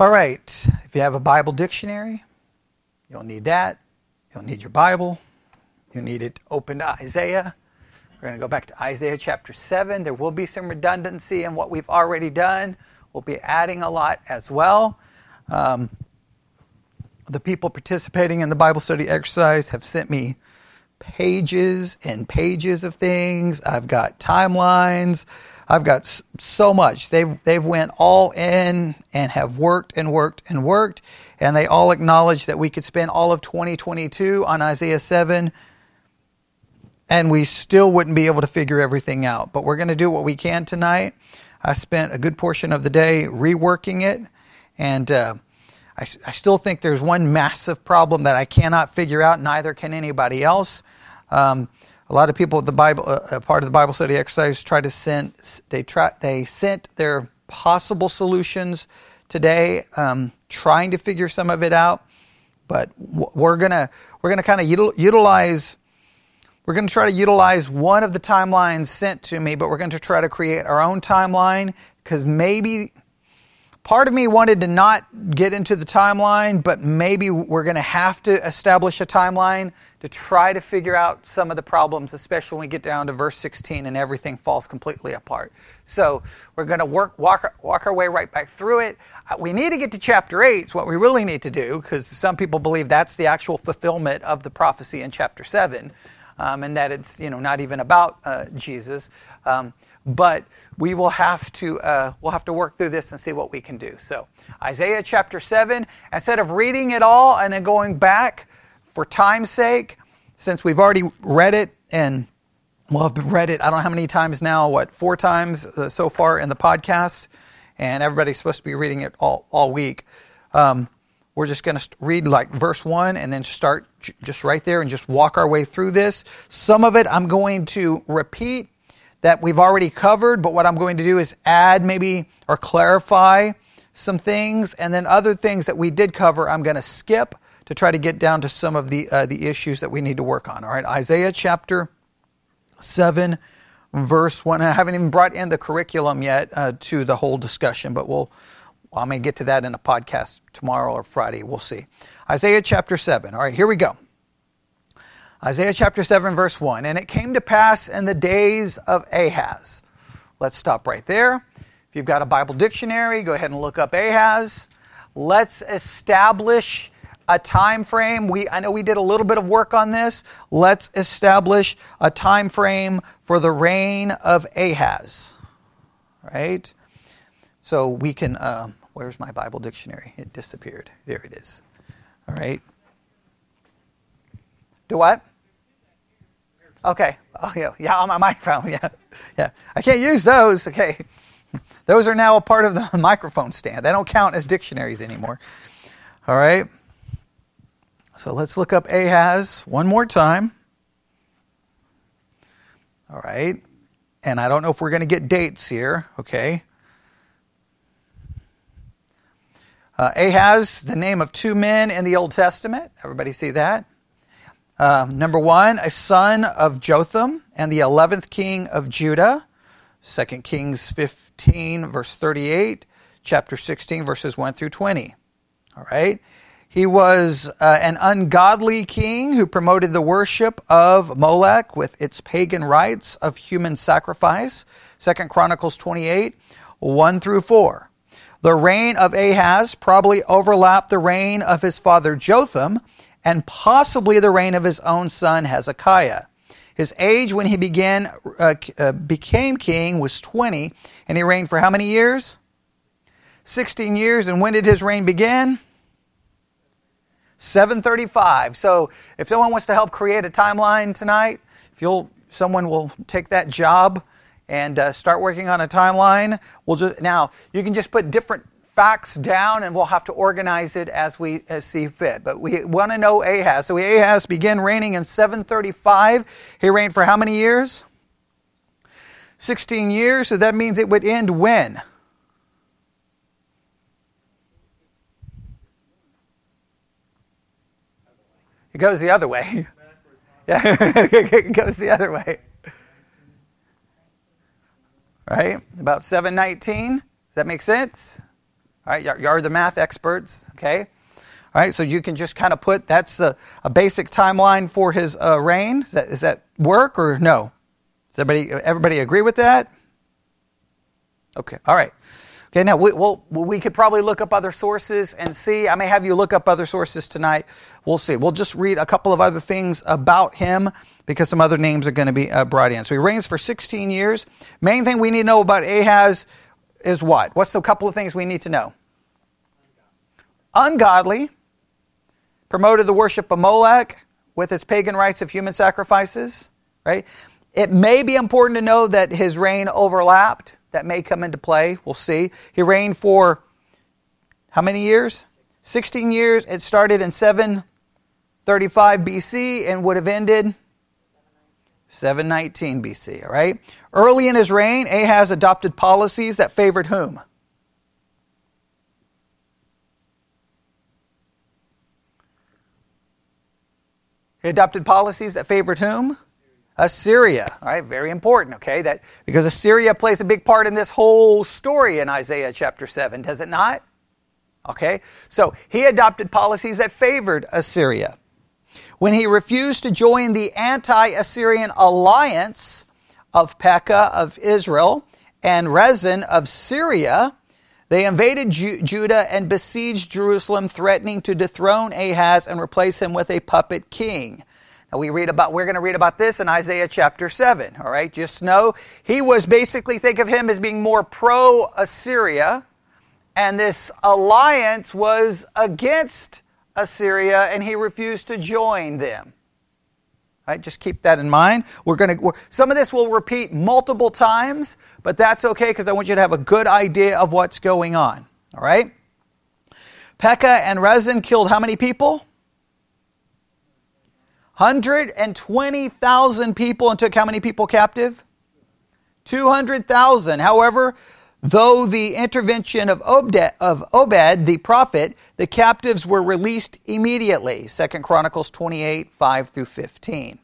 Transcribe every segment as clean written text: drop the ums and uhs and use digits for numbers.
All right, if you have a Bible dictionary, you'll need that. You'll need your Bible. You'll need it open to Isaiah. We're going to go back to Isaiah chapter 7. There will be some redundancy in what we've already done. We'll be adding a lot as well. The people participating in the Bible study exercise have sent me pages and pages of things. I've got timelines. I've got so much. They've went all in and have worked and worked and worked. And they all acknowledge that we could spend all of 2022 on Isaiah 7. And we still wouldn't be able to figure everything out. But we're going to do what we can tonight. I spent a good portion of the day reworking it. And I still think there's one massive problem that I cannot figure out. Neither can anybody else. A lot of people at the Bible, part of the Bible study exercise, sent their possible solutions today, trying to figure some of it out. But we're going to try to utilize one of the timelines sent to me, but we're going to try to create our own timeline, because maybe part of me wanted to not get into the timeline, but maybe we're going to have to establish a timeline to try to figure out some of the problems, especially when we get down to verse 16 and everything falls completely apart. So we're going to walk our way right back through it. We need to get to chapter 8. It's what we really need to do, because some people believe that's the actual fulfillment of the prophecy in chapter 7, and that it's not even about Jesus. But we will have to work through this and see what we can do. So Isaiah chapter 7, instead of reading it all and then going back for time's sake, since we've already read it, and I've read it I don't know how many times now, 4 times so far in the podcast, and everybody's supposed to be reading it all week. We're just going to read like verse 1 and then start just right there and just walk our way through this. Some of it I'm going to repeat that we've already covered, but what I'm going to do is add maybe or clarify some things, and then other things that we did cover I'm going to skip to try to get down to some of the issues that we need to work on. All right, Isaiah chapter 7, verse 1. I haven't even brought in the curriculum yet to the whole discussion, but I may get to that in a podcast tomorrow or Friday. We'll see. Isaiah chapter 7. All right, here we go. Isaiah chapter 7, verse 1. And it came to pass in the days of Ahaz. Let's stop right there. If you've got a Bible dictionary, go ahead and look up Ahaz. Let's establish a time frame. I know we did a little bit of work on this. Let's establish a time frame for the reign of Ahaz. All right? So we can... where's my Bible dictionary? It disappeared. There it is. All right. Do what? Okay. Oh, yeah, on my microphone. Yeah. I can't use those. Okay. Those are now a part of the microphone stand. They don't count as dictionaries anymore. All right. So let's look up Ahaz one more time. All right. And I don't know if we're going to get dates here. Okay. Ahaz, the name of 2 men in the Old Testament. Everybody see that? Number 1, a son of Jotham and the 11th king of Judah. 2 Kings 15, verse 38. Chapter 16, verses 1 through 20. All right. He was an ungodly king who promoted the worship of Molech with its pagan rites of human sacrifice. 2 Chronicles 28, 1 through 4. The reign of Ahaz probably overlapped the reign of his father Jotham, and possibly the reign of his own son Hezekiah. His age when he became king was 20, and he reigned for how many years? 16 years, and when did his reign begin? 735. So if someone wants to help create a timeline tonight, someone will take that job and start working on a timeline. Now, you can just put different facts down, and we'll have to organize it as we see fit. But we want to know Ahaz. So Ahaz began reigning in 735. He reigned for how many years? 16 years. So that means it would end when? It goes the other way. Yeah, it goes the other way. Right? About 719. Does that make sense? All right, you are the math experts, okay? All right, so you can just kind of put, that's a basic timeline for his reign. Does that work or no? Does everybody agree with that? Okay, all right. Okay, now we could probably look up other sources and see. I may have you look up other sources tonight. We'll see. We'll just read a couple of other things about him because some other names are going to be brought in. So he reigns for 16 years. Main thing we need to know about Ahaz is what? What's a couple of things we need to know? Ungodly. Promoted the worship of Molech with its pagan rites of human sacrifices. Right? It may be important to know that his reign overlapped. That may come into play. We'll see. He reigned for how many years? 16 years. It started in 735 BC and would have ended 719 BC. All right. Early in his reign, Ahaz adopted policies that favored whom? He adopted policies that favored whom? Assyria, all right, very important, okay, that because Assyria plays a big part in this whole story in Isaiah chapter 7, does it not? Okay, so he adopted policies that favored Assyria. When he refused to join the anti-Assyrian alliance of Pekah of Israel and Rezin of Syria, they invaded Judah and besieged Jerusalem, threatening to dethrone Ahaz and replace him with a puppet king. Now we're going to read about this in Isaiah chapter 7, all right? Just know he was basically, think of him as being more pro-Assyria, and this alliance was against Assyria, and he refused to join them. All right, just keep that in mind. Some of this will repeat multiple times, but that's okay because I want you to have a good idea of what's going on, all right? Pekah and Rezin killed how many people? 120,000 people, and took how many people captive? 200,000. However, though the intervention of Obed the prophet, the captives were released immediately. 2 Chronicles 28, 5 through 15.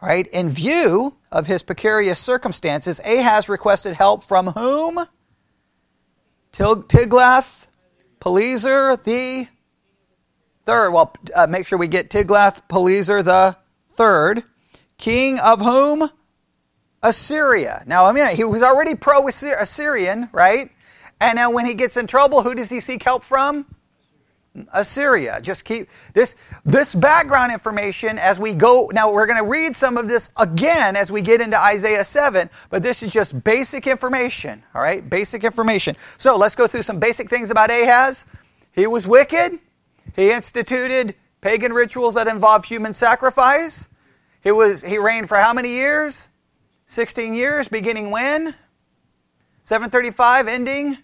All right, in view of his precarious circumstances, Ahaz requested help from whom? Tiglath-Pileser the Third, make sure we get Tiglath-Pileser the Third, king of whom? Assyria. Now, I mean, he was already pro-Assyrian, right? And now when he gets in trouble, who does he seek help from? Assyria. Just keep this background information as we go. Now, we're going to read some of this again as we get into Isaiah 7, but this is just basic information, all right? Basic information. So let's go through some basic things about Ahaz. He was wicked. He instituted pagan rituals that involved human sacrifice. He reigned for how many years? 16 years, beginning when? 735, ending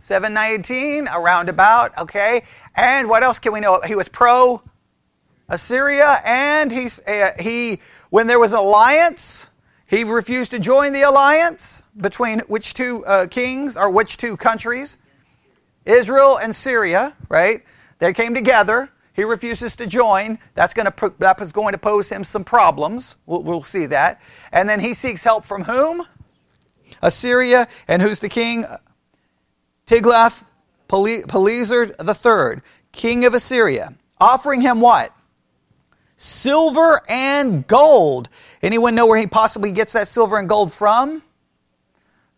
719, around about, okay? And what else can we know? He was pro-Assyria, and he when there was an alliance, he refused to join the alliance between which two kings, or which two countries? Israel and Syria, right? They came together. He refuses to join. That was going to pose him some problems. We'll see that. And then he seeks help from whom? Assyria. And who's the king? Tiglath-Pileser III, king of Assyria. Offering him what? Silver and gold. Anyone know where he possibly gets that silver and gold from?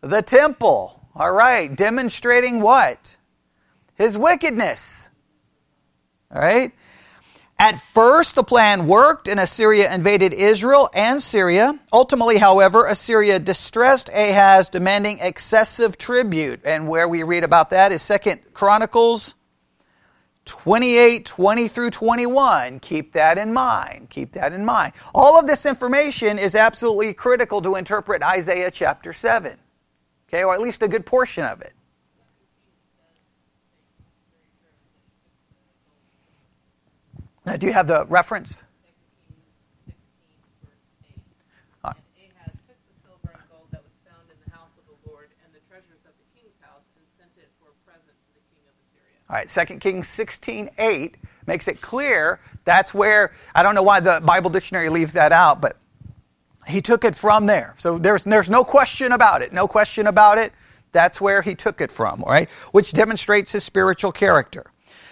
The temple. All right. Demonstrating what? His wickedness. All right. At first, the plan worked, and Assyria invaded Israel and Syria. Ultimately, however, Assyria distressed Ahaz, demanding excessive tribute. And where we read about that is 2 Chronicles 28, 20 through 21. Keep that in mind. Keep that in mind. All of this information is absolutely critical to interpret Isaiah chapter 7, okay, or at least a good portion of it. Now, do you have the reference? 16, verse 8. And Ahaz took the silver and gold that was found in the house of the Lord and the treasures of the king's house and sent it for a present to the king of Assyria. All right, 2 Kings 16:8 makes it clear that's where, I don't know why the Bible dictionary leaves that out, but he took it from there. So there's no question about it. That's where he took it from, all right? Which demonstrates his spiritual character.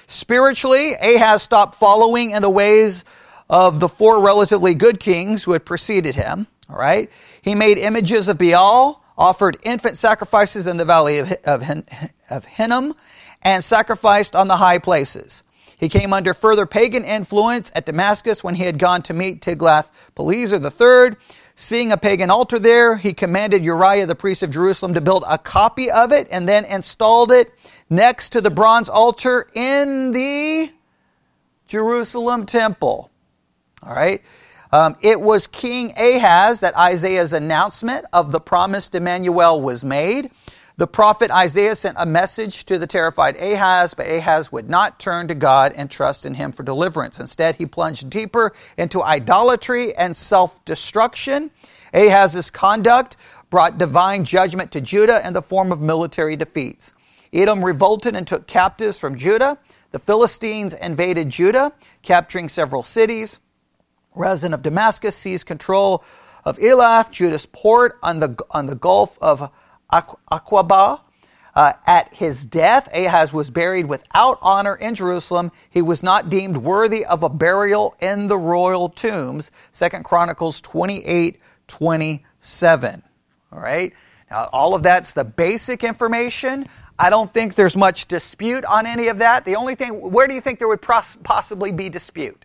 Spiritually, Ahaz stopped following in the ways of the four relatively good kings who had preceded him, all right? He made images of Baal, offered infant sacrifices in the valley of Hinnom, and sacrificed on the high places. He came under further pagan influence at Damascus when he had gone to meet Tiglath-Pileser III. Seeing a pagan altar there, he commanded Uriah, the priest of Jerusalem, to build a copy of it and then installed it next to the bronze altar in the Jerusalem temple. All right. It was King Ahaz that Isaiah's announcement of the promised Emmanuel was made. The prophet Isaiah sent a message to the terrified Ahaz, but Ahaz would not turn to God and trust in him for deliverance. Instead, he plunged deeper into idolatry and self-destruction. Ahaz's conduct brought divine judgment to Judah in the form of military defeats. Edom revolted and took captives from Judah. The Philistines invaded Judah, capturing several cities. Rezin of Damascus seized control of Elath, Judah's port on the Gulf of Aquaba. At his death, Ahaz was buried without honor in Jerusalem. He was not deemed worthy of a burial in the royal tombs. 2 Chronicles 28:27. All right. Now, all of that's the basic information. I don't think there's much dispute on any of that. The only thing, where do you think there would possibly be dispute?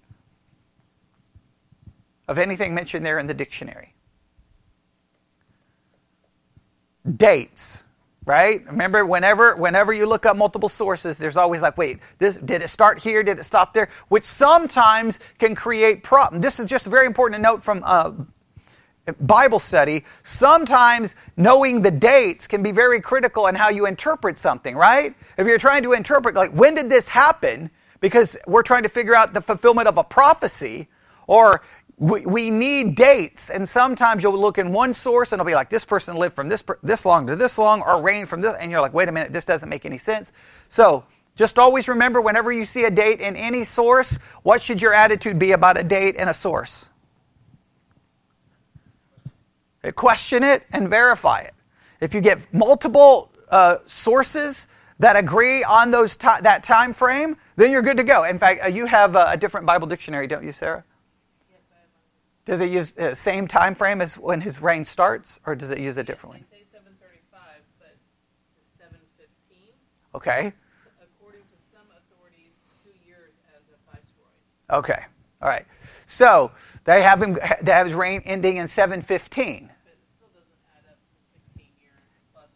Of anything mentioned there in the dictionary? Dates, right? Remember, whenever you look up multiple sources, there's always like, wait, this, did it start here? Did it stop there? Which sometimes can create problems. This is just very important to note from Bible study. Sometimes knowing the dates can be very critical in how you interpret something, right? If you're trying to interpret, like, when did this happen? Because we're trying to figure out the fulfillment of a prophecy, or we need dates, and sometimes you'll look in one source and it'll be like, this person lived from this long to this long, or reigned from this, and you're like, wait a minute, this doesn't make any sense. So just always remember, whenever you see a date in any source, what should your attitude be about a date and a source? Question it and verify it. If you get multiple sources that agree on those that time frame, then you're good to go. In fact, you have a different Bible dictionary, don't you, Sarah? Does it use the same time frame as when his reign starts, or does it use a different one? They say 735, but 715. Okay. According to some authorities, 2 years as a viceroy. Okay. All right. So they have him. They have his reign ending in 715. But it still doesn't add up to 16 years plus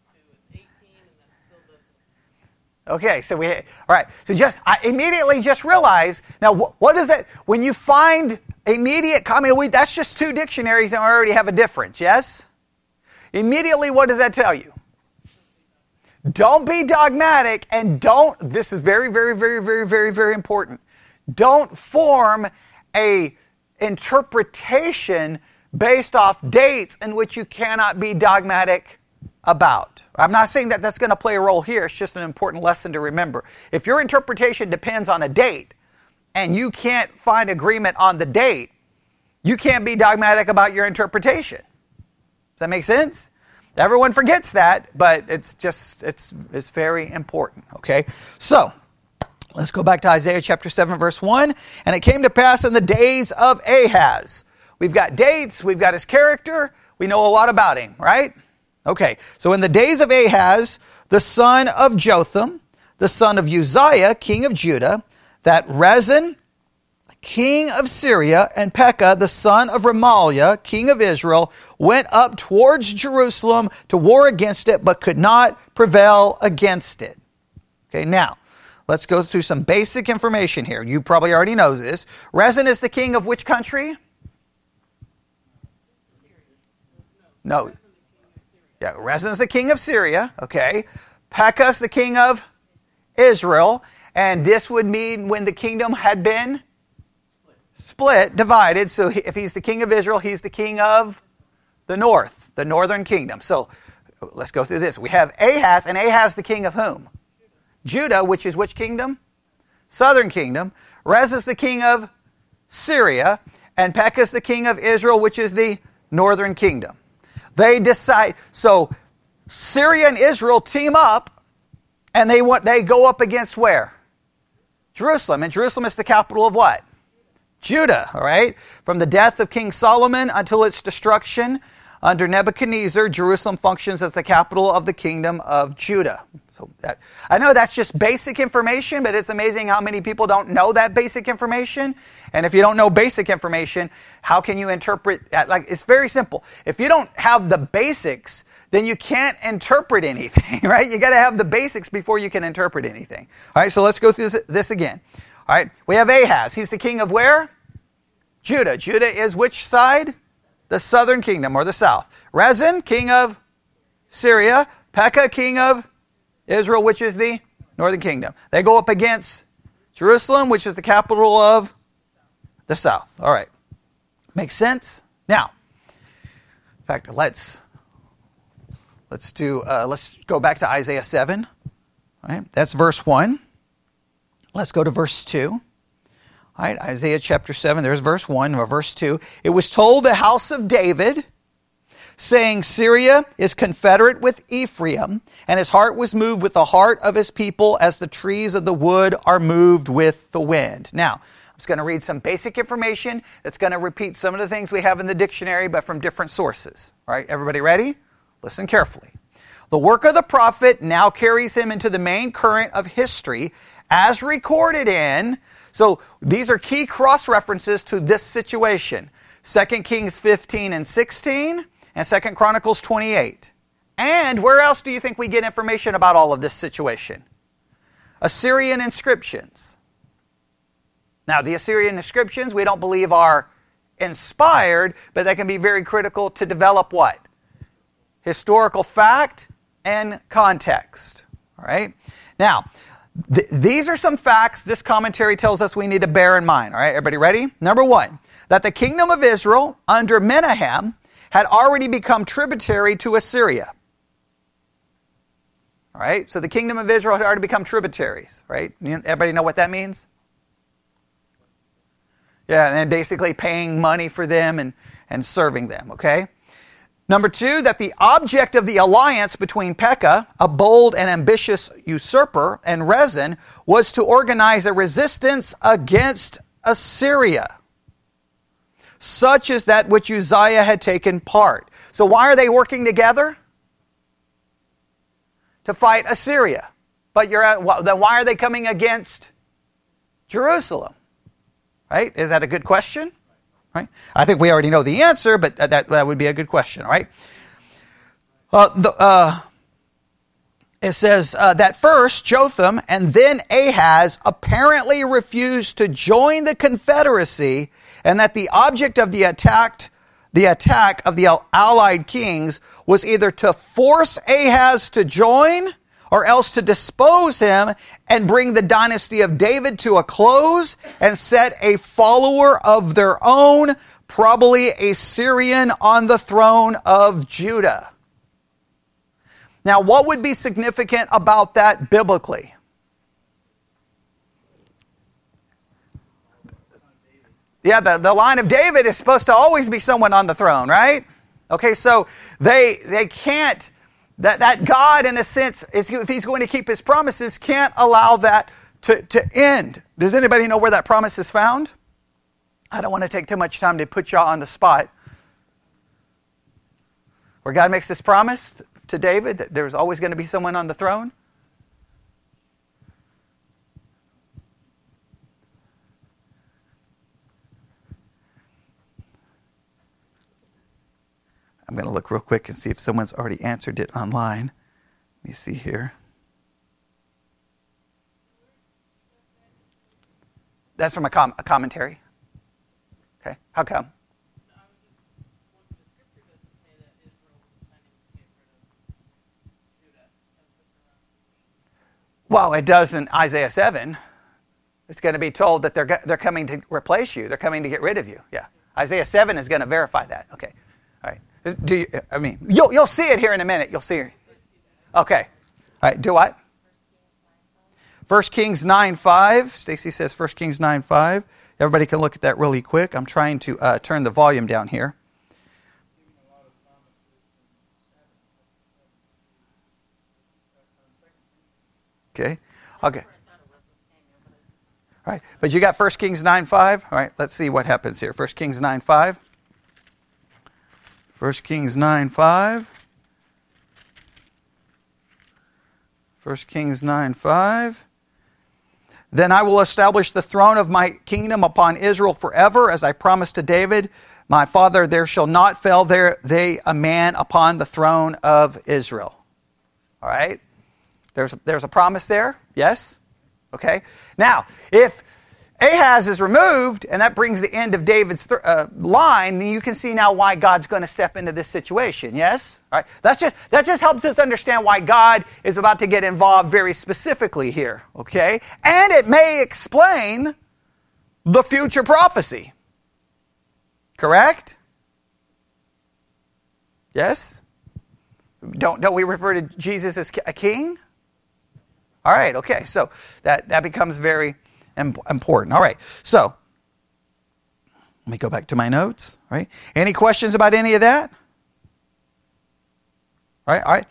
2 is 18, and that still doesn't. Okay. So we. All right. So I immediately just realized. Now, what is it when you find? Immediate, I mean, that's just two dictionaries and we already have a difference, yes? Immediately, what does that tell you? Don't be dogmatic and don't, this is very, very, very, very, very, very important. Don't form a interpretation based off dates in which you cannot be dogmatic about. I'm not saying that that's going to play a role here. It's just an important lesson to remember. If your interpretation depends on a date, and you can't find agreement on the date, you can't be dogmatic about your interpretation. Does that make sense? Everyone forgets that, but it's very important, okay? So, let's go back to Isaiah chapter 7, verse 1. And it came to pass in the days of Ahaz. We've got dates, we've got his character, we know a lot about him, right? Okay, so in the days of Ahaz, the son of Jotham, the son of Uzziah, king of Judah, that Rezin, king of Syria, and Pekah, the son of Remaliah, king of Israel, went up towards Jerusalem to war against it, but could not prevail against it. Okay, now, let's go through some basic information here. You probably already know this. Rezin is the king of which country? No. Yeah, Rezin is the king of Syria, okay. Pekah is the king of Israel. And this would mean when the kingdom had been split, divided. So if he's the king of Israel, he's the king of the north, the northern kingdom. So let's go through this. We have Ahaz, and Ahaz the king of whom? Judah, which is which kingdom? Southern kingdom. Rezin is the king of Syria, and Pekah is the king of Israel, which is the northern kingdom. They decide, so Syria and Israel team up, and they go up against where? Jerusalem. And Jerusalem is the capital of what? Judah, all right? From the death of King Solomon until its destruction under Nebuchadnezzar, Jerusalem functions as the capital of the kingdom of Judah. So that, I know that's just basic information, but it's amazing how many people don't know that basic information. And if you don't know basic information, how can you interpret that? Like, it's very simple. If you don't have the basics, then you can't interpret anything, right? You got to have the basics before you can interpret anything. All right, so let's go through this again. All right, we have Ahaz. He's the king of where? Judah. Judah is which side? The southern kingdom or the south. Rezin, king of Syria. Pekah, king of Israel, which is the northern kingdom. They go up against Jerusalem, which is the capital of the south. All right. Makes sense? Now, in fact, let's go back to Isaiah 7. All right. That's verse 1. Let's go to verse 2. All right. Isaiah chapter 7, there's verse 1 or verse 2. It was told the house of David, saying, Syria is confederate with Ephraim, and his heart was moved with the heart of his people as the trees of the wood are moved with the wind. Now, I'm just going to read some basic information that's going to repeat some of the things we have in the dictionary, but from different sources. All right, everybody ready? Listen carefully. The work of the prophet now carries him into the main current of history as recorded in, so these are key cross-references to this situation. 2 Kings 15 and 16, and 2 Chronicles 28. And where else do you think we get information about all of this situation? Assyrian inscriptions. Now, the Assyrian inscriptions we don't believe are inspired, but they can be very critical to develop what? Historical fact and context. All right? Now, these are some facts this commentary tells us we need to bear in mind. All right, everybody ready? Number one, that the kingdom of Israel under Menahem had already become tributary to Assyria. All right, so the kingdom of Israel had already become tributaries, right? Everybody know what that means? Yeah, and basically paying money for them and serving them, okay? Number two, that the object of the alliance between Pekah, a bold and ambitious usurper, and Rezin was to organize a resistance against Assyria, such as that which Uzziah had taken part. So why are they working together? To fight Assyria. But then why are they coming against Jerusalem? Right? Is that a good question? Right? I think we already know the answer, but that would be a good question, right? It says that first Jotham and then Ahaz apparently refused to join the confederacy, and that the object of the attack of the allied kings was either to force Ahaz to join or else to depose him and bring the dynasty of David to a close and set a follower of their own, probably a Syrian, on the throne of Judah. Now, what would be significant about that biblically? Yeah, the line of David is supposed to always be someone on the throne, right? Okay, so they can't, that God, in a sense, is, if he's going to keep his promises, can't allow that to end. Does anybody know where that promise is found? I don't want to take too much time to put y'all on the spot. Where God makes this promise to David that there's always going to be someone on the throne? I'm going to look real quick and see if someone's already answered it online. Let me see here. That's from a commentary. Okay, how come? Well, it does in Isaiah 7. It's going to be told that they're coming to replace you. They're coming to get rid of you. Yeah, Isaiah 7 is going to verify that. Okay, all right. You'll see it here in a minute. You'll see it. Okay. All right, do what? 1 Kings 9:5. Stacy says 1 Kings 9:5. Everybody can look at that really quick. I'm trying to turn the volume down here. Okay. All right, but you got 1 Kings 9:5. All right, let's see what happens here. 1 Kings 9:5. 1 Kings 9:5. 1 Kings 9:5. Then I will establish the throne of my kingdom upon Israel forever, as I promised to David, my father. There shall not fail there a man upon the throne of Israel. All right, there's a promise there. Yes. Okay. Now, if Ahaz is removed, and that brings the end of David's line, then you can see now why God's going to step into this situation. Yes? All right. That just helps us understand why God is about to get involved very specifically here. Okay? And it may explain the future prophecy. Correct? Yes? Don't we refer to Jesus as a king? All right, okay, so that becomes very important. All right, so let me go back to my notes, all right? Any questions about any of that? All right.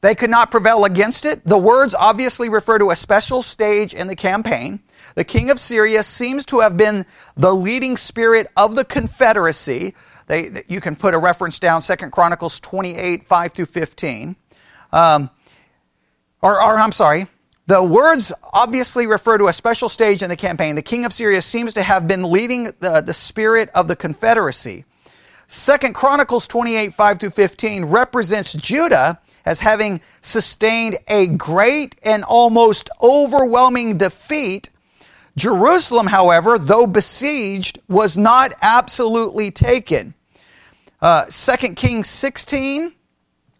They could not prevail against it. The words obviously refer to a special stage in the campaign. The king of Syria seems to have been the leading spirit of the confederacy. You can put a reference down, 2 Chronicles 28, 5 through 15. The words obviously refer to a special stage in the campaign. The king of Syria seems to have been leading the spirit of the confederacy. 2 Chronicles 28, 5-15 represents Judah as having sustained a great and almost overwhelming defeat. Jerusalem, however, though besieged, was not absolutely taken. 2 Kings 16,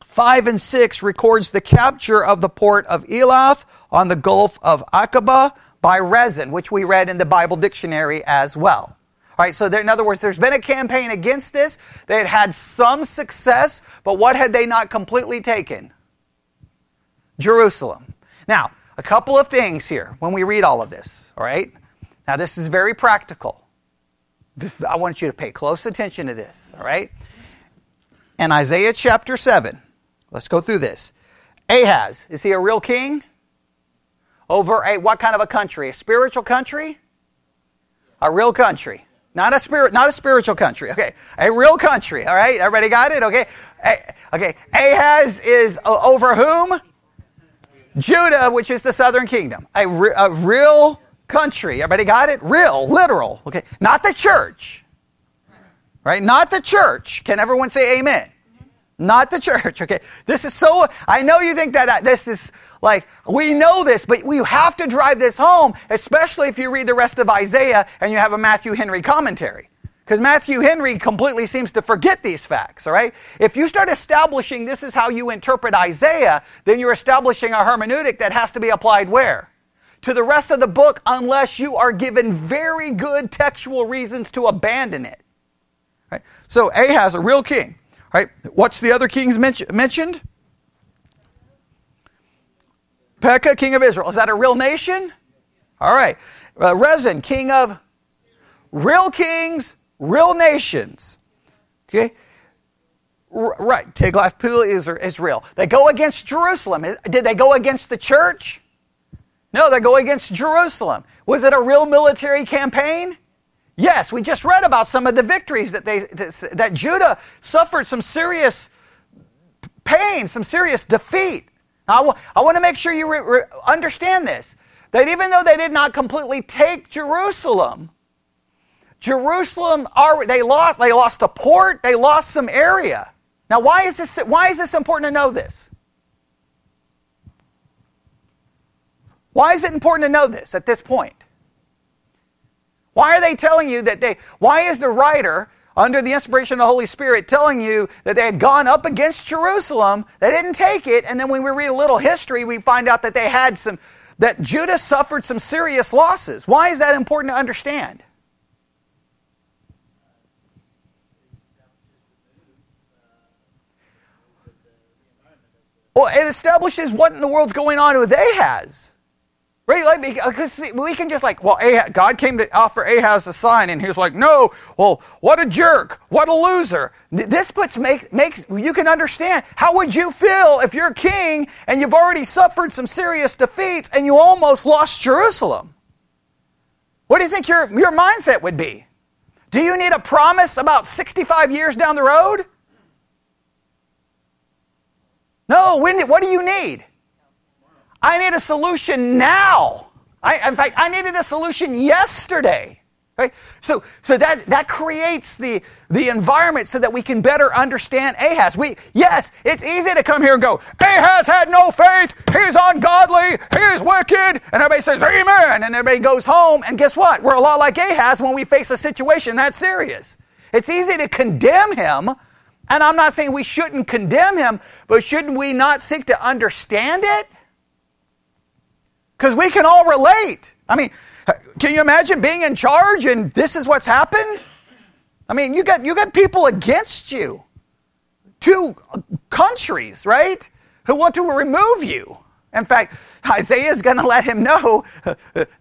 5 and 6 records the capture of the port of Elath on the Gulf of Aquaba by Rezin, which we read in the Bible dictionary as well. All right, so in other words, there's been a campaign against this. They had had some success, but what had they not completely taken? Jerusalem. Now, a couple of things here when we read all of this, all right? Now, this is very practical. I want you to pay close attention to this, all right? In Isaiah chapter 7, let's go through this. Ahaz, is he a real king? Over a what kind of a country? A spiritual country? A real country. Not a spiritual country. Okay. A real country. All right. Everybody got it? Okay. Okay. Ahaz is over whom? Judah, which is the southern kingdom. A real country. Everybody got it? Real, literal. Okay. Not the church. Right? Not the church. Can everyone say amen? Not the church. Okay. This is so, I know you think that this is like, we know this, but we have to drive this home, especially if you read the rest of Isaiah and you have a Matthew Henry commentary. Because Matthew Henry completely seems to forget these facts, all right? If you start establishing this is how you interpret Isaiah, then you're establishing a hermeneutic that has to be applied where? To the rest of the book, unless you are given very good textual reasons to abandon it. Right? So Ahaz, a real king. Right? What's the other kings mentioned? Pekah, king of Israel. Is that a real nation? All right. Rezin, king of real kings, real nations. Okay? Right. Tiglath-Pileser III, Israel. They go against Jerusalem. Did they go against the church? No, they go against Jerusalem. Was it a real military campaign? Yes, we just read about some of the victories that Judah suffered some serious pain, some serious defeat. I want to make sure you understand this, that even though they did not completely take Jerusalem, they lost a port, they lost some area. Now, why is this important to know this? Why is it important to know this at this point? Why are they telling you that why is the writer, under the inspiration of the Holy Spirit, telling you that they had gone up against Jerusalem, they didn't take it, and then when we read a little history, we find out that that Judah suffered some serious losses. Why is that important to understand? Well, it establishes what in the world's going on with Ahaz. Right? Like, because we can just like, well, God came to offer Ahaz a sign, and he was like, no, well, what a jerk, what a loser. This makes you can understand, how would you feel if you're king, and you've already suffered some serious defeats, and you almost lost Jerusalem? What do you think your mindset would be? Do you need a promise about 65 years down the road? No, what do you need? I need a solution now. In fact, I needed a solution yesterday. Right? So that creates the environment so that we can better understand Ahaz. It's easy to come here and go, Ahaz had no faith, he's ungodly, he's wicked, and everybody says, amen, and everybody goes home, and guess what? We're a lot like Ahaz when we face a situation that's serious. It's easy to condemn him, and I'm not saying we shouldn't condemn him, but shouldn't we not seek to understand it? Because we can all relate. I mean, can you imagine being in charge and this is what's happened? I mean, you got people against you. 2 countries, right? Who want to remove you. In fact, Isaiah is going to let him know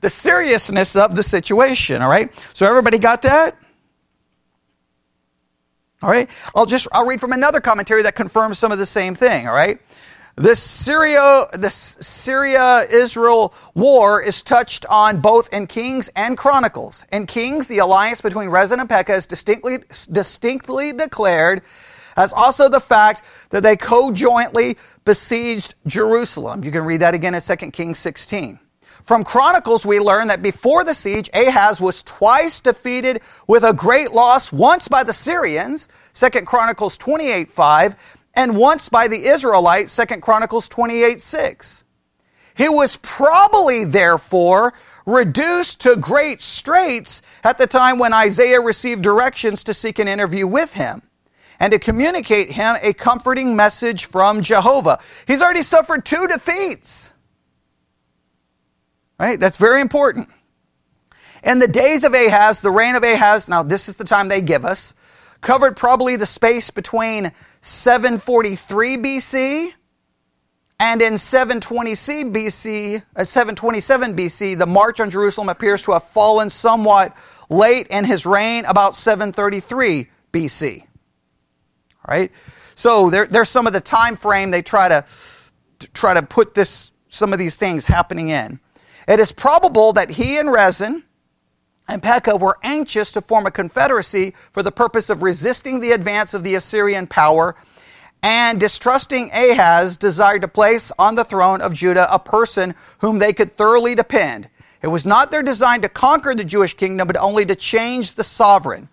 the seriousness of the situation, all right? So everybody got that? All right? I'll read from another commentary that confirms some of the same thing, all right? This Syria-Israel war is touched on both in Kings and Chronicles. In Kings, the alliance between Rezin and Pekah is distinctly declared, as also the fact that they co-jointly besieged Jerusalem. You can read that again in 2 Kings 16. From Chronicles, we learn that before the siege, Ahaz was twice defeated with a great loss, once by the Syrians, 2 Chronicles 28:5, and once by the Israelites, 2 Chronicles 28:6. He was probably, therefore, reduced to great straits at the time when Isaiah received directions to seek an interview with him and to communicate him a comforting message from Jehovah. He's already suffered 2 defeats. Right? That's very important. In the days of Ahaz, the reign of Ahaz, now this is the time they give us, covered probably the space between 743 BC and in 727 BC, the march on Jerusalem appears to have fallen somewhat late in his reign, about 733 BC. All right, so there's some of the time frame they try to put this, some of these things happening in. It is probable that he and Rezin and Pekah were anxious to form a confederacy for the purpose of resisting the advance of the Assyrian power, and distrusting Ahaz, desired to place on the throne of Judah a person whom they could thoroughly depend. It was not their design to conquer the Jewish kingdom, but only to change the sovereign.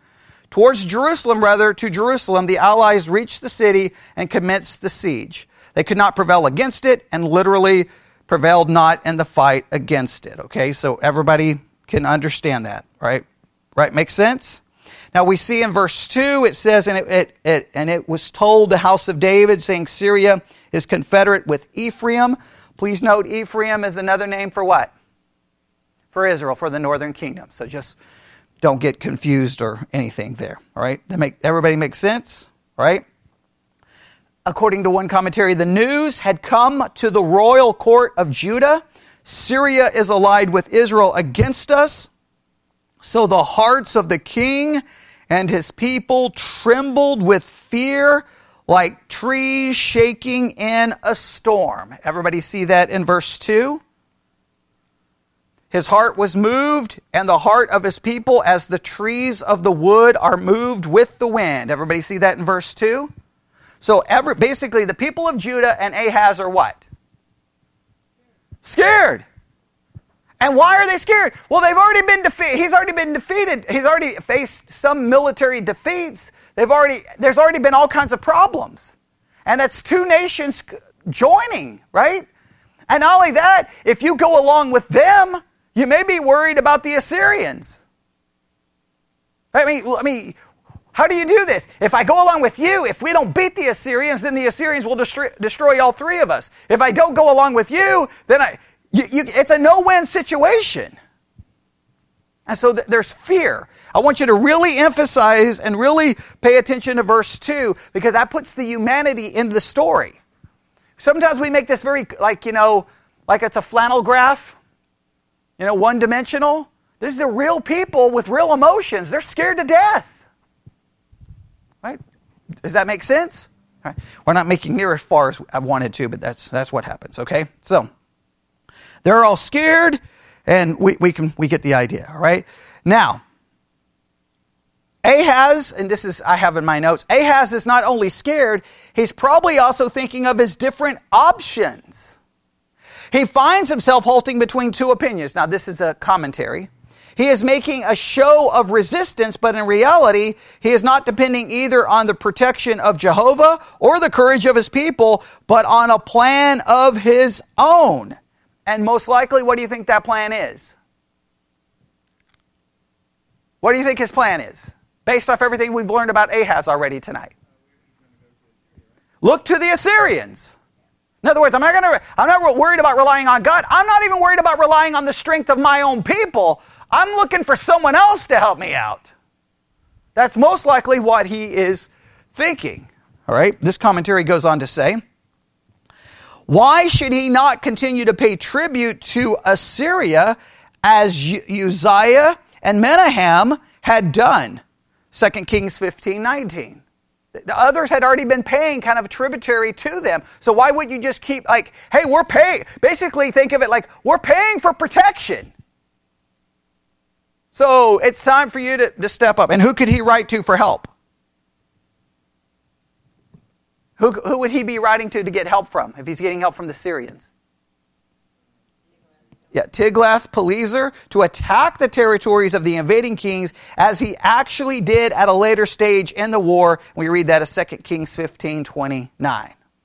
To Jerusalem, the allies reached the city and commenced the siege. They could not prevail against it, and literally prevailed not in the fight against it. Okay, so everybody can understand that, right? Right, makes sense? Now we see in verse 2, it says, and it was told the house of David, saying Syria is confederate with Ephraim. Please note, Ephraim is another name for what? For Israel, for the northern kingdom. So just don't get confused or anything there, all right? Everybody makes sense, right? According to one commentary, the news had come to the royal court of Judah, Syria is allied with Israel against us. So the hearts of the king and his people trembled with fear like trees shaking in a storm. Everybody see that in verse 2? His heart was moved, and the heart of his people as the trees of the wood are moved with the wind. Everybody see that in verse 2? So basically the people of Judah and Ahaz are what? Scared. And why are they scared? Well, they've already been defeated. He's already been defeated. He's already faced some military defeats. There's already been all kinds of problems. And that's 2 nations joining, right? And not only that, if you go along with them, you may be worried about the Assyrians. I mean, how do you do this? If I go along with you, if we don't beat the Assyrians, then the Assyrians will destroy all 3 of us. If I don't go along with you, then it's a no-win situation. And so there's fear. I want you to really emphasize and really pay attention to verse 2, because that puts the humanity in the story. Sometimes we make this very, like it's a flannel graph. one-dimensional. This is the real people with real emotions. They're scared to death. Right? Does that make sense? Right. We're not making near as far as I wanted to, but that's what happens, okay? So, they're all scared, and we get the idea, all right? Now, Ahaz, and this is, I have in my notes, Ahaz is not only scared, he's probably also thinking of his different options. He finds himself halting between two opinions. Now, this is a commentary. He is making a show of resistance, but in reality, he is not depending either on the protection of Jehovah or the courage of his people, but on a plan of his own. And most likely, what do you think that plan is? What do you think his plan is? Based off everything we've learned about Ahaz already tonight. Look to the Assyrians. In other words, I'm not worried about relying on God. I'm not even worried about relying on the strength of my own people. I'm looking for someone else to help me out. That's most likely what he is thinking. All right, this commentary goes on to say, why should he not continue to pay tribute to Assyria as Uzziah and Menahem had done? 2 Kings 15:19. The others had already been paying kind of tributary to them. So why wouldn't you just keep like, hey, we're paying. Basically, think of it like we're paying for protection. So it's time for you to step up. And who could he write to for help? Who would he be writing to get help from if he's getting help from the Syrians? Yeah, Tiglath-Pileser, to attack the territories of the invading kings as he actually did at a later stage in the war. We read that as 2 Kings 15:29.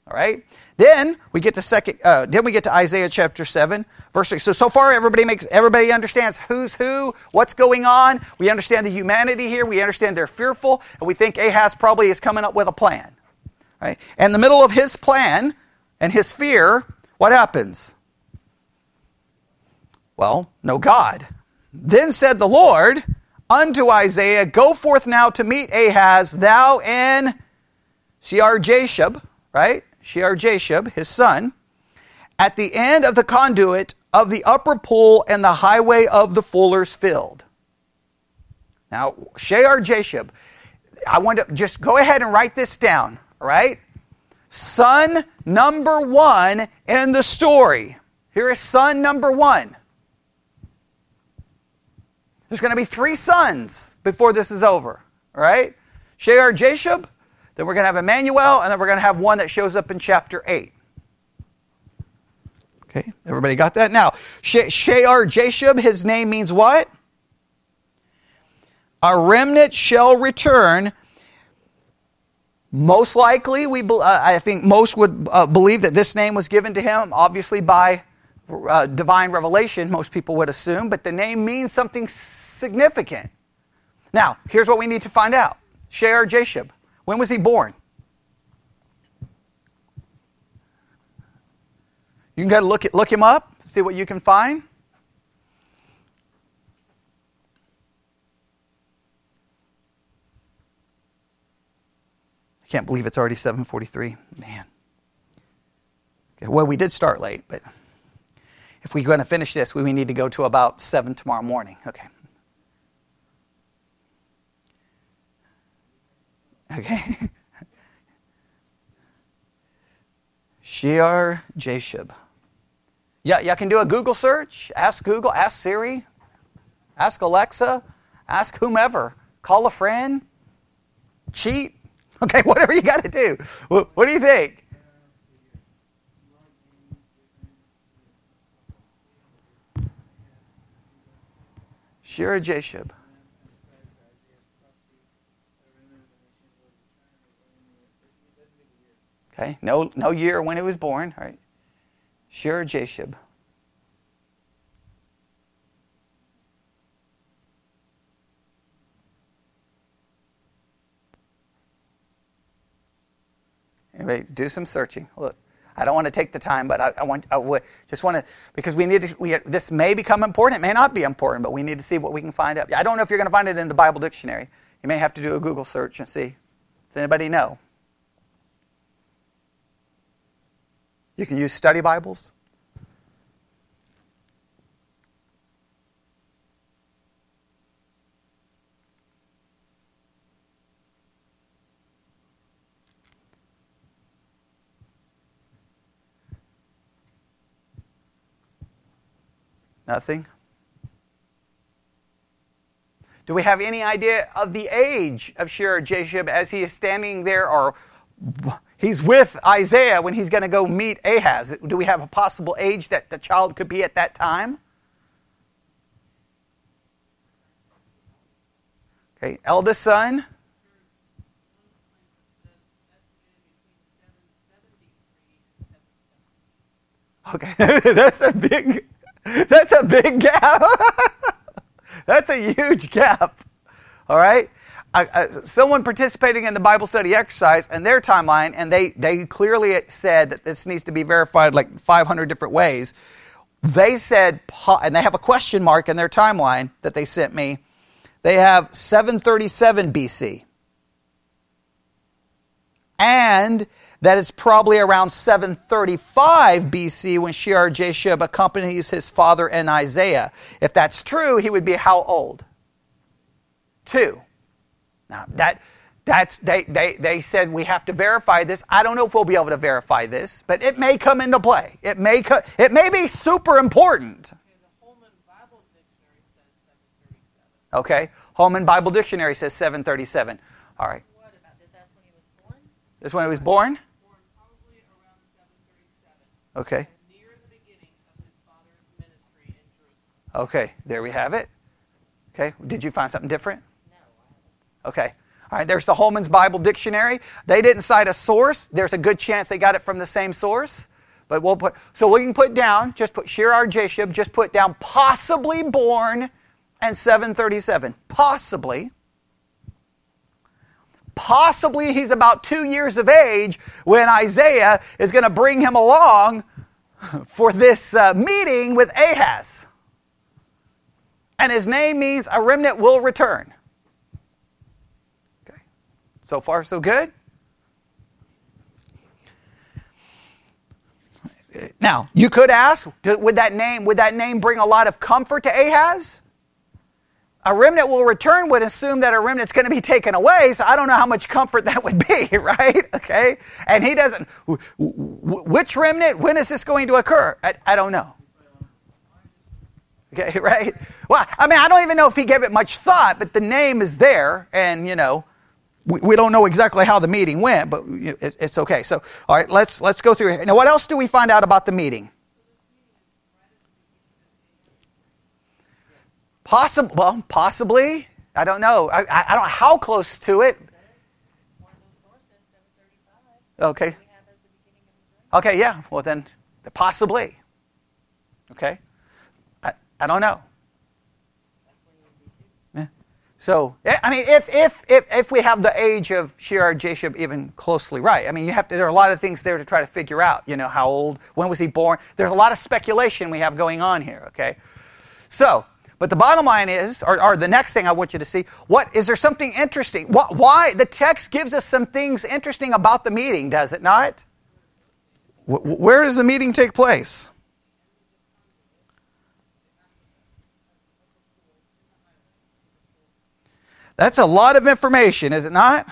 All right? Then we get to Isaiah chapter 7, verse 6. So far everybody understands who's who, what's going on. We understand the humanity here, we understand they're fearful, and we think Ahaz probably is coming up with a plan. All right? And in the middle of his plan and his fear, what happens? Well, no God. Then said the Lord unto Isaiah, go forth now to meet Ahaz, thou and Shear-Jashub, right? Shear-Jashub, his son, at the end of the conduit of the upper pool and the highway of the fuller's field. Now, Shear-Jashub, I want to just go ahead and write this down, all right? Son number one in the story. Here is son number one. There's going to be three sons before this is over, all right? Shear-Jashub, then we're going to have Emmanuel, and then we're going to have one that shows up in chapter 8. Okay, everybody got that? Now, Shear-Jashub, his name means what? A remnant shall return. Most likely, I think most would believe that this name was given to him, obviously by divine revelation, most people would assume, but the name means something significant. Now, here's what we need to find out. Shear-Jashub, when was he born? You can go look him up, see what you can find. I can't believe it's already 7:43. Man. Okay, well, we did start late, but if we're going to finish this, we need to go to about 7 tomorrow morning. Okay. Shear-Jashub. Yeah, you can do a Google search. Ask Google, ask Siri, ask Alexa, ask whomever. Call a friend. Cheat. Okay, whatever you got to do. What do you think? Shear-Jashub. Okay, no year when he was born. All right, Shear-Jashub. Anybody do some searching. Look. I don't want to take the time, but I just want to, because this may become important, it may not be important, but we need to see what we can find out. I don't know if you're going to find it in the Bible dictionary. You may have to do a Google search and see. Does anybody know? You can use study Bibles. Nothing? Do we have any idea of the age of Shear-Jashub as he is standing there, or he's with Isaiah when he's going to go meet Ahaz? Do we have a possible age that the child could be at that time? Okay, eldest son. Okay, that's a big gap. That's a huge gap. All right? Someone participating in the Bible study exercise and their timeline, and they clearly said that this needs to be verified like 500 different ways. They said, and they have a question mark in their timeline that they sent me. They have 737 BC. And that it's probably around 735 BC when Shear-Jashub accompanies his father and Isaiah. If that's true, he would be how old? 2. Now, they said we have to verify this. I don't know if we'll be able to verify this, but it may come into play. It may be super important. Okay, Holman Bible Dictionary says 737. All right. What about this? That's when he was born? That's when he was born? Born probably around 737. Okay. Near the beginning of his father's ministry in Jerusalem. Okay, there we have it. Okay, did you find something different? No. Okay, all right, there's the Holman's Bible Dictionary. They didn't cite a source. There's a good chance they got it from the same source. But we'll put, so we can put down, just put Shear-Jashub, just put down possibly born and 737, possibly he's about 2 years of age when Isaiah is going to bring him along for this meeting with Ahaz. And his name means a remnant will return. Okay, so far so good. Now, you could ask, would that name bring a lot of comfort to Ahaz? A remnant will return would assume that a remnant's going to be taken away, so I don't know how much comfort that would be, right? Okay? And he doesn't... Which remnant? When is this going to occur? I don't know. Okay, right? Well, I mean, I don't even know if he gave it much thought, but the name is there, and, you know, we don't know exactly how the meeting went, but it's okay. So, all right, let's go through here. Now, what else do we find out about the meeting? Possibly. I don't know. I don't know how close to it. Okay. Okay, yeah. Well, then, possibly. Okay. I don't know. Yeah. So, I mean, if we have the age of Shear-Jashub even closely right, I mean, there are a lot of things there to try to figure out, you know, how old, when was he born? There's a lot of speculation we have going on here, okay? So, but the bottom line is, or the next thing I want you to see, what is there something interesting? Why? The text gives us some things interesting about the meeting, does it not? Where does the meeting take place? That's a lot of information, is it not?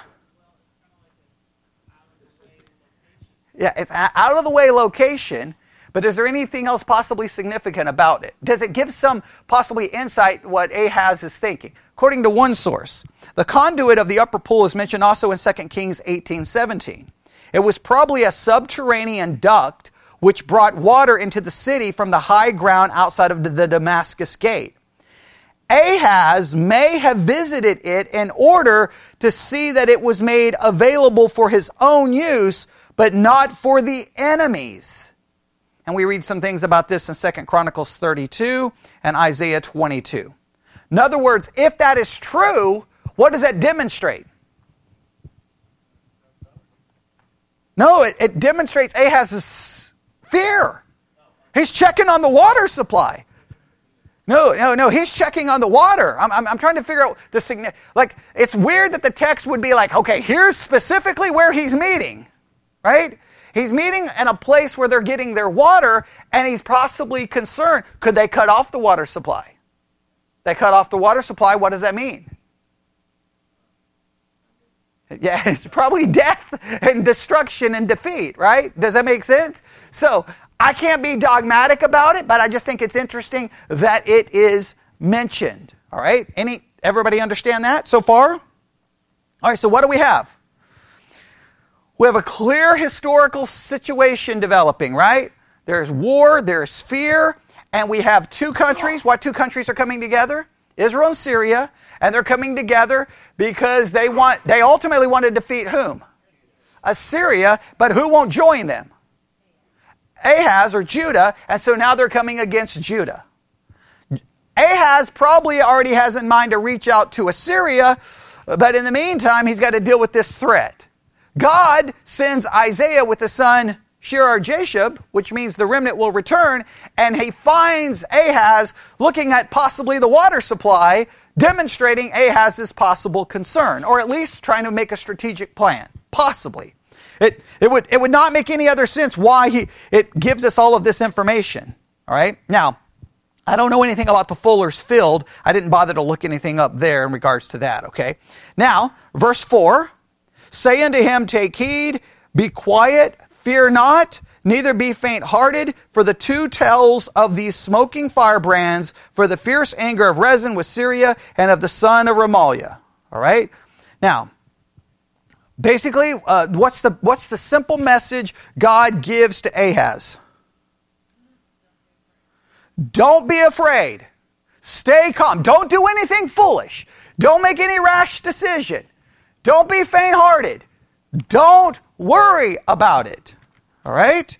Yeah, it's out-of-the-way location. But is there anything else possibly significant about it? Does it give some possibly insight what Ahaz is thinking? According to one source, the conduit of the upper pool is mentioned also in 2 Kings 18:17. It was probably a subterranean duct which brought water into the city from the high ground outside of the Damascus gate. Ahaz may have visited it in order to see that it was made available for his own use, but not for the enemies. And we read some things about this in 2 Chronicles 32 and Isaiah 22. In other words, if that is true, what does that demonstrate? No, it demonstrates Ahaz's fear. He's checking on the water supply. No, he's checking on the water. I'm trying to figure out the significance. Like, it's weird that the text would be like, okay, here's specifically where he's meeting, right? He's meeting in a place where they're getting their water, and he's possibly concerned. Could they cut off the water supply? They cut off the water supply, what does that mean? Yeah, it's probably death and destruction and defeat, right? Does that make sense? So, I can't be dogmatic about it, but I just think it's interesting that it is mentioned. All right? Everybody understand that so far? All right, so what do we have? We have a clear historical situation developing, right? There's war, there's fear, and we have two countries. What two countries are coming together? Israel and Syria, and they're coming together because they ultimately want to defeat whom? Assyria, but who won't join them? Ahaz or Judah, and so now they're coming against Judah. Ahaz probably already has in mind to reach out to Assyria, but in the meantime, he's got to deal with this threat. God sends Isaiah with his son Shear-Jashub, which means the remnant will return, and he finds Ahaz looking at possibly the water supply, demonstrating Ahaz's possible concern, or at least trying to make a strategic plan, possibly. It would not make any other sense why it gives us all of this information. All right? Now, I don't know anything about the Fuller's Field. I didn't bother to look anything up there in regards to that, okay? Now, verse 4, say unto him, take heed, be quiet, fear not, neither be faint-hearted, for the two tails of these smoking firebrands, for the fierce anger of Rezin with Syria, and of the son of Remaliah. All right? Now, basically, what's the simple message God gives to Ahaz? Don't be afraid. Stay calm. Don't do anything foolish. Don't make any rash decision. Don't be faint-hearted. Don't worry about it. All right?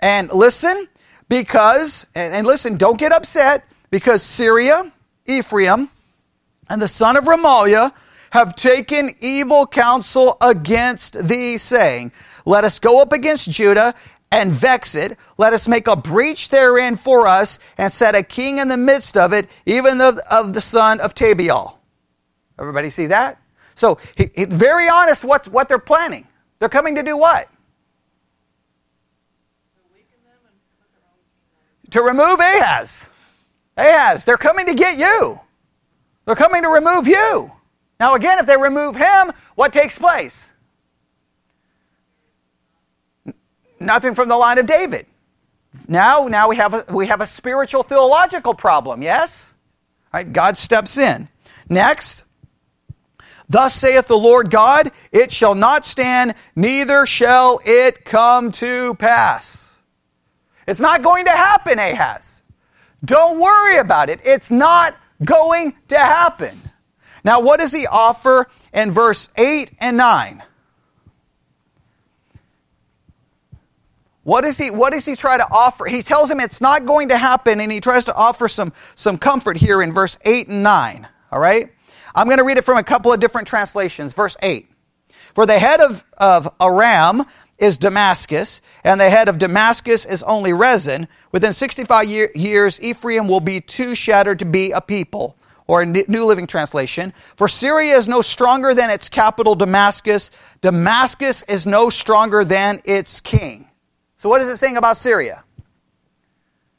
And listen, don't get upset, because Syria, Ephraim, and the son of Remaliah have taken evil counsel against thee, saying, let us go up against Judah and vex it. Let us make a breach therein for us, and set a king in the midst of it, even of the son of Tabeal. Everybody see that? So it's very honest what they're planning. They're coming to do what? To remove Ahaz. Ahaz, they're coming to get you. They're coming to remove you. Now again, if they remove him, what takes place? Nothing from the line of David. Now we have a spiritual theological problem, yes? All right, God steps in. Next, thus saith the Lord God, it shall not stand, neither shall it come to pass. It's not going to happen, Ahaz. Don't worry about it. It's not going to happen. Now, what does he offer in verse 8 and 9? What does he try to offer? He tells him it's not going to happen, and he tries to offer some comfort here in verse 8 and 9. All right? I'm going to read it from a couple of different translations. Verse 8. For the head of Aram is Damascus, and the head of Damascus is only Rezin. Within 65 years, Ephraim will be too shattered to be a people. Or a New Living Translation. For Syria is no stronger than its capital, Damascus. Damascus is no stronger than its king. So what is it saying about Syria?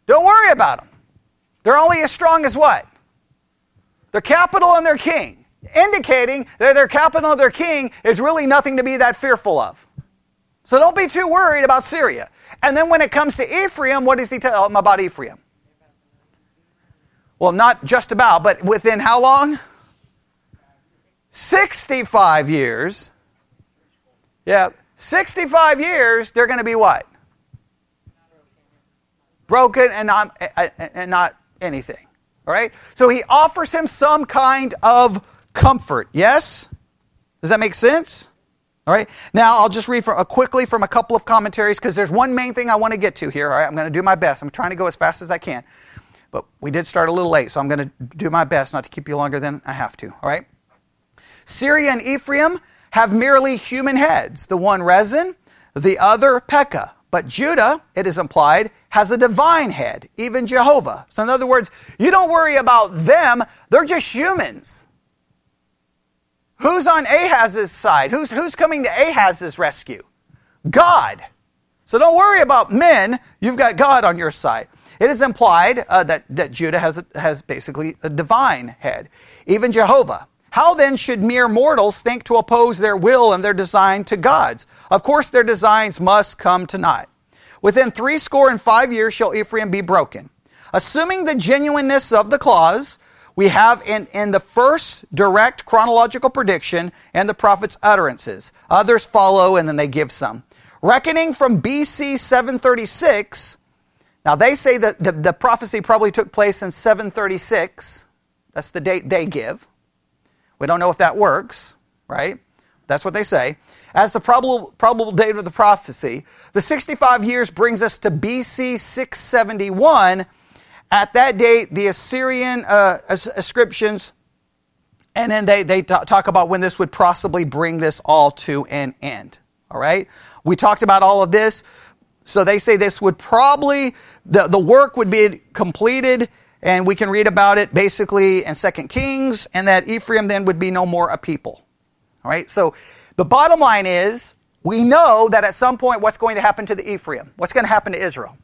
Don't worry about them. They're only as strong as what? Their capital and their king. Indicating that their capital and their king is really nothing to be that fearful of. So don't be too worried about Syria. And then when it comes to Ephraim, what does he tell them about Ephraim? Well, not just about, but within how long? 65 years. Yeah, 65 years, they're going to be what? Broken and not anything. All right? So he offers him some kind of comfort. Yes? Does that make sense? All right? Now, I'll just read quickly from a couple of commentaries, because there's one main thing I want to get to here. All right? I'm going to do my best. I'm trying to go as fast as I can. But we did start a little late, so I'm going to do my best not to keep you longer than I have to. All right? Syria and Ephraim have merely human heads. The one Rezin, the other Pekah. But Judah, it is implied, has a divine head, even Jehovah. So in other words, you don't worry about them. They're just humans. Who's on Ahaz's side? Who's coming to Ahaz's rescue? God. So don't worry about men. You've got God on your side. It is implied that Judah has basically a divine head, even Jehovah. How then should mere mortals think to oppose their will and their design to God's? Of course, their designs must come to naught. Within 75 years shall Ephraim be broken. Assuming the genuineness of the clause, we have in the first direct chronological prediction and the prophet's utterances. Others follow and then they give some. Reckoning from B.C. 736, now they say that the prophecy probably took place in 736. That's the date they give. We don't know if that works, right? That's what they say. As the probable date of the prophecy, the 65 years brings us to B.C. 671. At that date, the Assyrian ascriptions, and then they talk about when this would possibly bring this all to an end. All right? We talked about all of this. So they say this would probably, the work would be completed, and we can read about it basically in 2 Kings, and that Ephraim then would be no more a people. All right? So the bottom line is, we know that at some point what's going to happen to the Ephraim? What's going to happen to Israel?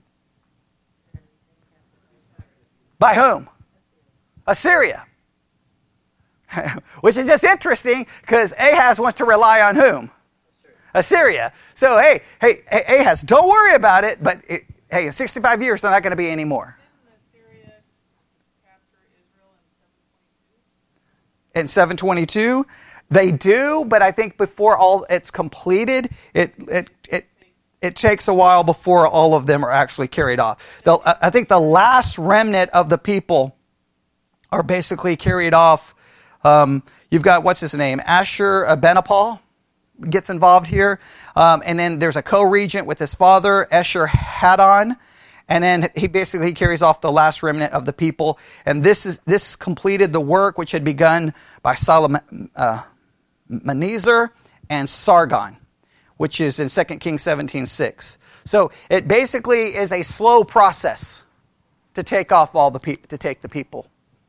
By whom? Assyria. Which is just interesting because Ahaz wants to rely on whom? Assyria. So, hey, Ahaz, don't worry about it, but in 65 years, they're not going to be anymore. Didn't Assyria capture Israel in 722? In 722, they do, but I think before all it's completed, it takes a while before all of them are actually carried off. I think the last remnant of the people are basically carried off. You've got, what's his name? Ashurbanipal gets involved here. And then there's a co-regent with his father, Esarhaddon. And then he basically carries off the last remnant of the people. And this completed the work which had begun by Solomon, and Sargon, which is in 2 Kings 17:6. So it basically is a slow process to take off to take the people,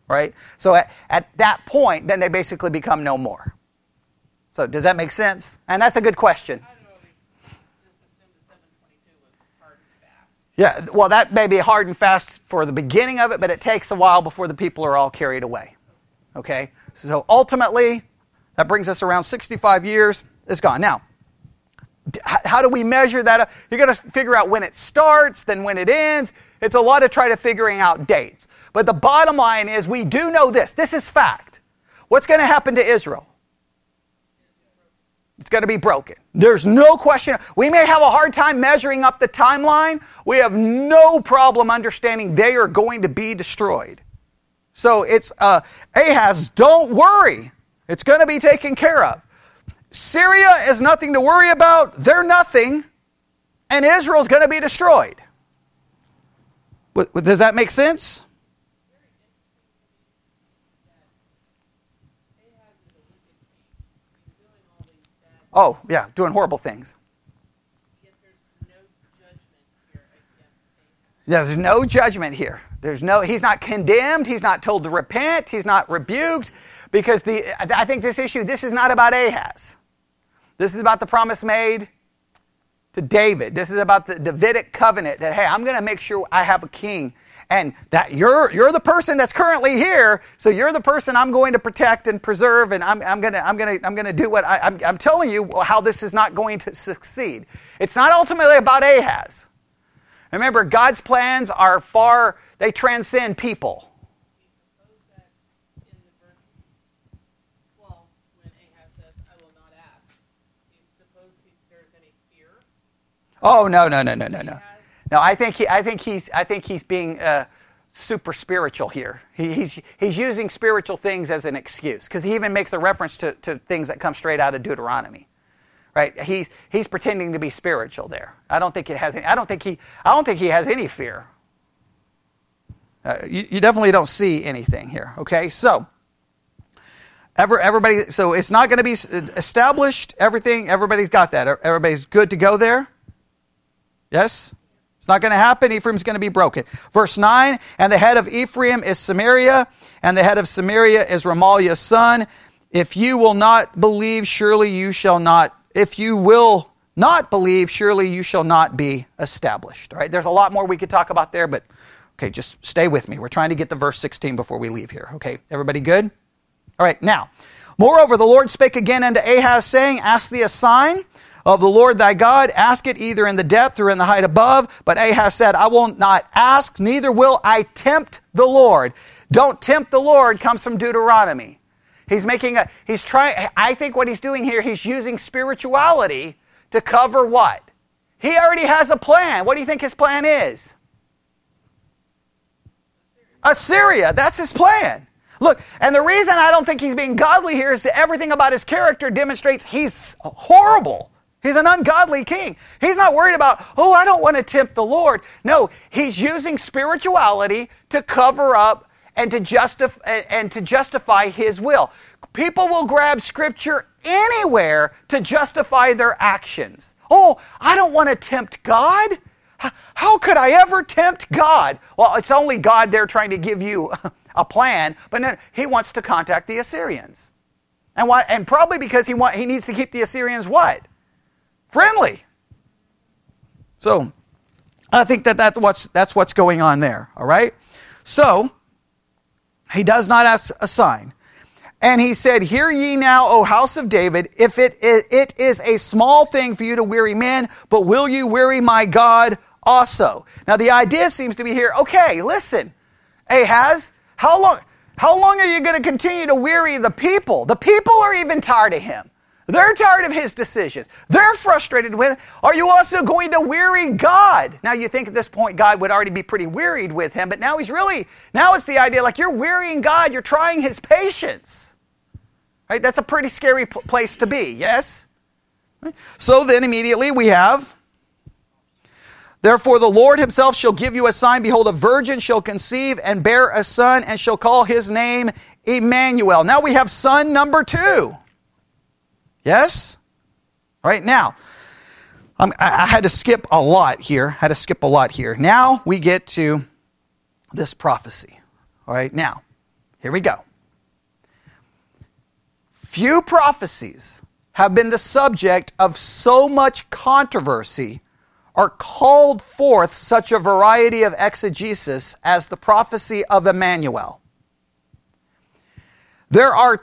right? So at that point, then they basically become no more. So does that make sense? And that's a good question. I don't know if we just assumed that 722 was hard and fast. Yeah, well, that may be hard and fast for the beginning of it, but it takes a while before the people are all carried away. Okay? So ultimately, that brings us around 65 years. It's gone. Now, how do we measure that? You're going to figure out when it starts, then when it ends. It's a lot of trying to figuring out dates. But the bottom line is we do know this. This is fact. What's going to happen to Israel? It's going to be broken. There's no question. We may have a hard time measuring up the timeline. We have no problem understanding they are going to be destroyed. So it's, Ahaz, don't worry. It's going to be taken care of. Syria is nothing to worry about. They're nothing. And Israel's going to be destroyed. Does that make sense? Oh, yeah, doing horrible things. Yeah, there's no judgment here. He's not condemned. He's not told to repent. He's not rebuked. Because I think this is not about Ahaz. This is about the promise made to David. This is about the Davidic covenant that, hey, I'm going to make sure I have a king. And that you're the person that's currently here, so you're the person I'm going to protect and preserve, and I'm going to do what I'm telling you how this is not going to succeed. It's not ultimately about Ahaz. Remember, God's plans are far, they transcend people. Oh, no. No, I think he's being super spiritual here. He's using spiritual things as an excuse, because he even makes a reference to things that come straight out of Deuteronomy. Right? He's pretending to be spiritual there. I don't think he has any fear. You definitely don't see anything here, okay? So everybody, so it's not going to be established, everything, everybody's got that. Everybody's good to go there. Yes? It's not going to happen. Ephraim's going to be broken. Verse 9, and the head of Ephraim is Samaria, and the head of Samaria is Remaliah's son. If you will not believe, surely you shall not. If you will not believe, surely you shall not be established. All right? There's a lot more we could talk about there, but okay, just stay with me. We're trying to get to verse 16 before we leave here. Okay, everybody good? All right, now, moreover, the Lord spake again unto Ahaz, saying, ask thee a sign of the Lord thy God. Ask it either in the depth or in the height above. But Ahaz said, I will not ask, neither will I tempt the Lord. Don't tempt the Lord comes from Deuteronomy. He's making a, he's trying, I think what he's doing here, he's using spirituality to cover what? He already has a plan. What do you think his plan is? Assyria, that's his plan. Look, and the reason I don't think he's being godly here is that everything about his character demonstrates he's horrible. He's an ungodly king. He's not worried about, oh, I don't want to tempt the Lord. No, he's using spirituality to cover up and to justify his will. People will grab Scripture anywhere to justify their actions. Oh, I don't want to tempt God. How could I ever tempt God? Well, it's only God there trying to give you a plan, but no, he wants to contact the Assyrians. And why? And probably because he needs to keep the Assyrians what? Friendly. So, I think that's what's going on there, all right? So, he does not ask a sign. And he said, hear ye now, O house of David, if it is a small thing for you to weary men, but will you weary my God also? Now the idea seems to be here, okay, listen, Ahaz, how long are you going to continue to weary the people? The people are even tired of him. They're tired of his decisions. They're frustrated with him. Are you also going to weary God? Now you think at this point God would already be pretty wearied with him, but now it's the idea like you're wearying God, you're trying his patience. Right, that's a pretty scary place to be, yes? Right? So then immediately we have, therefore the Lord himself shall give you a sign. Behold, a virgin shall conceive and bear a son and shall call his name Emmanuel. Now we have son number 2. Yes? All right, now, I had to skip a lot here. Now we get to this prophecy. All right, now, here we go. Few prophecies have been the subject of so much controversy or called forth such a variety of exegesis as the prophecy of Emmanuel. There are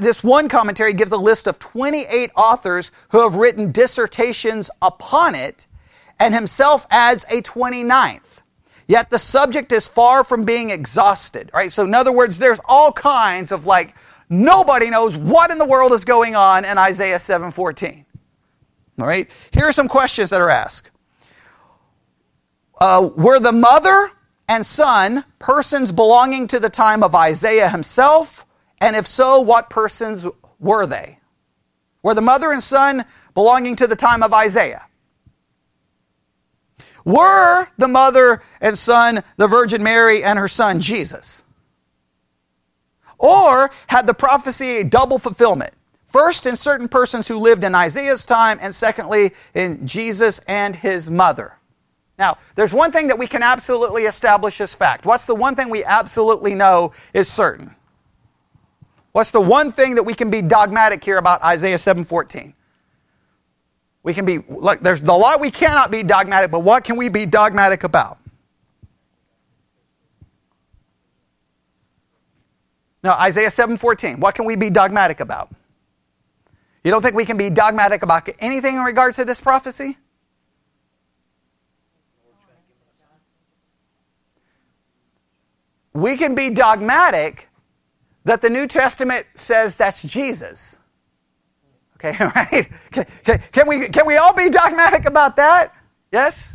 this one commentary gives a list of 28 authors who have written dissertations upon it, and himself adds a 29th. Yet the subject is far from being exhausted. All right, so in other words, there's all kinds of like, nobody knows what in the world is going on in Isaiah 7:14. All right, here are some questions that are asked. Were the mother and son persons belonging to the time of Isaiah himself? And if so, what persons were they? Were the mother and son belonging to the time of Isaiah? Were the mother and son the Virgin Mary and her son Jesus? Or had the prophecy a double fulfillment? First, in certain persons who lived in Isaiah's time, and secondly, in Jesus and his mother. Now, there's one thing that we can absolutely establish as fact. What's the one thing we absolutely know is certain? What's the one thing that we can be dogmatic here about Isaiah 7:14? We can be, look, there's a lot we cannot be dogmatic, but what can we be dogmatic about? No, Isaiah 7:14. What can we be dogmatic about? You don't think we can be dogmatic about anything in regards to this prophecy? We can be dogmatic that the New Testament says that's Jesus. Okay, right? Can we all be dogmatic about that? Yes?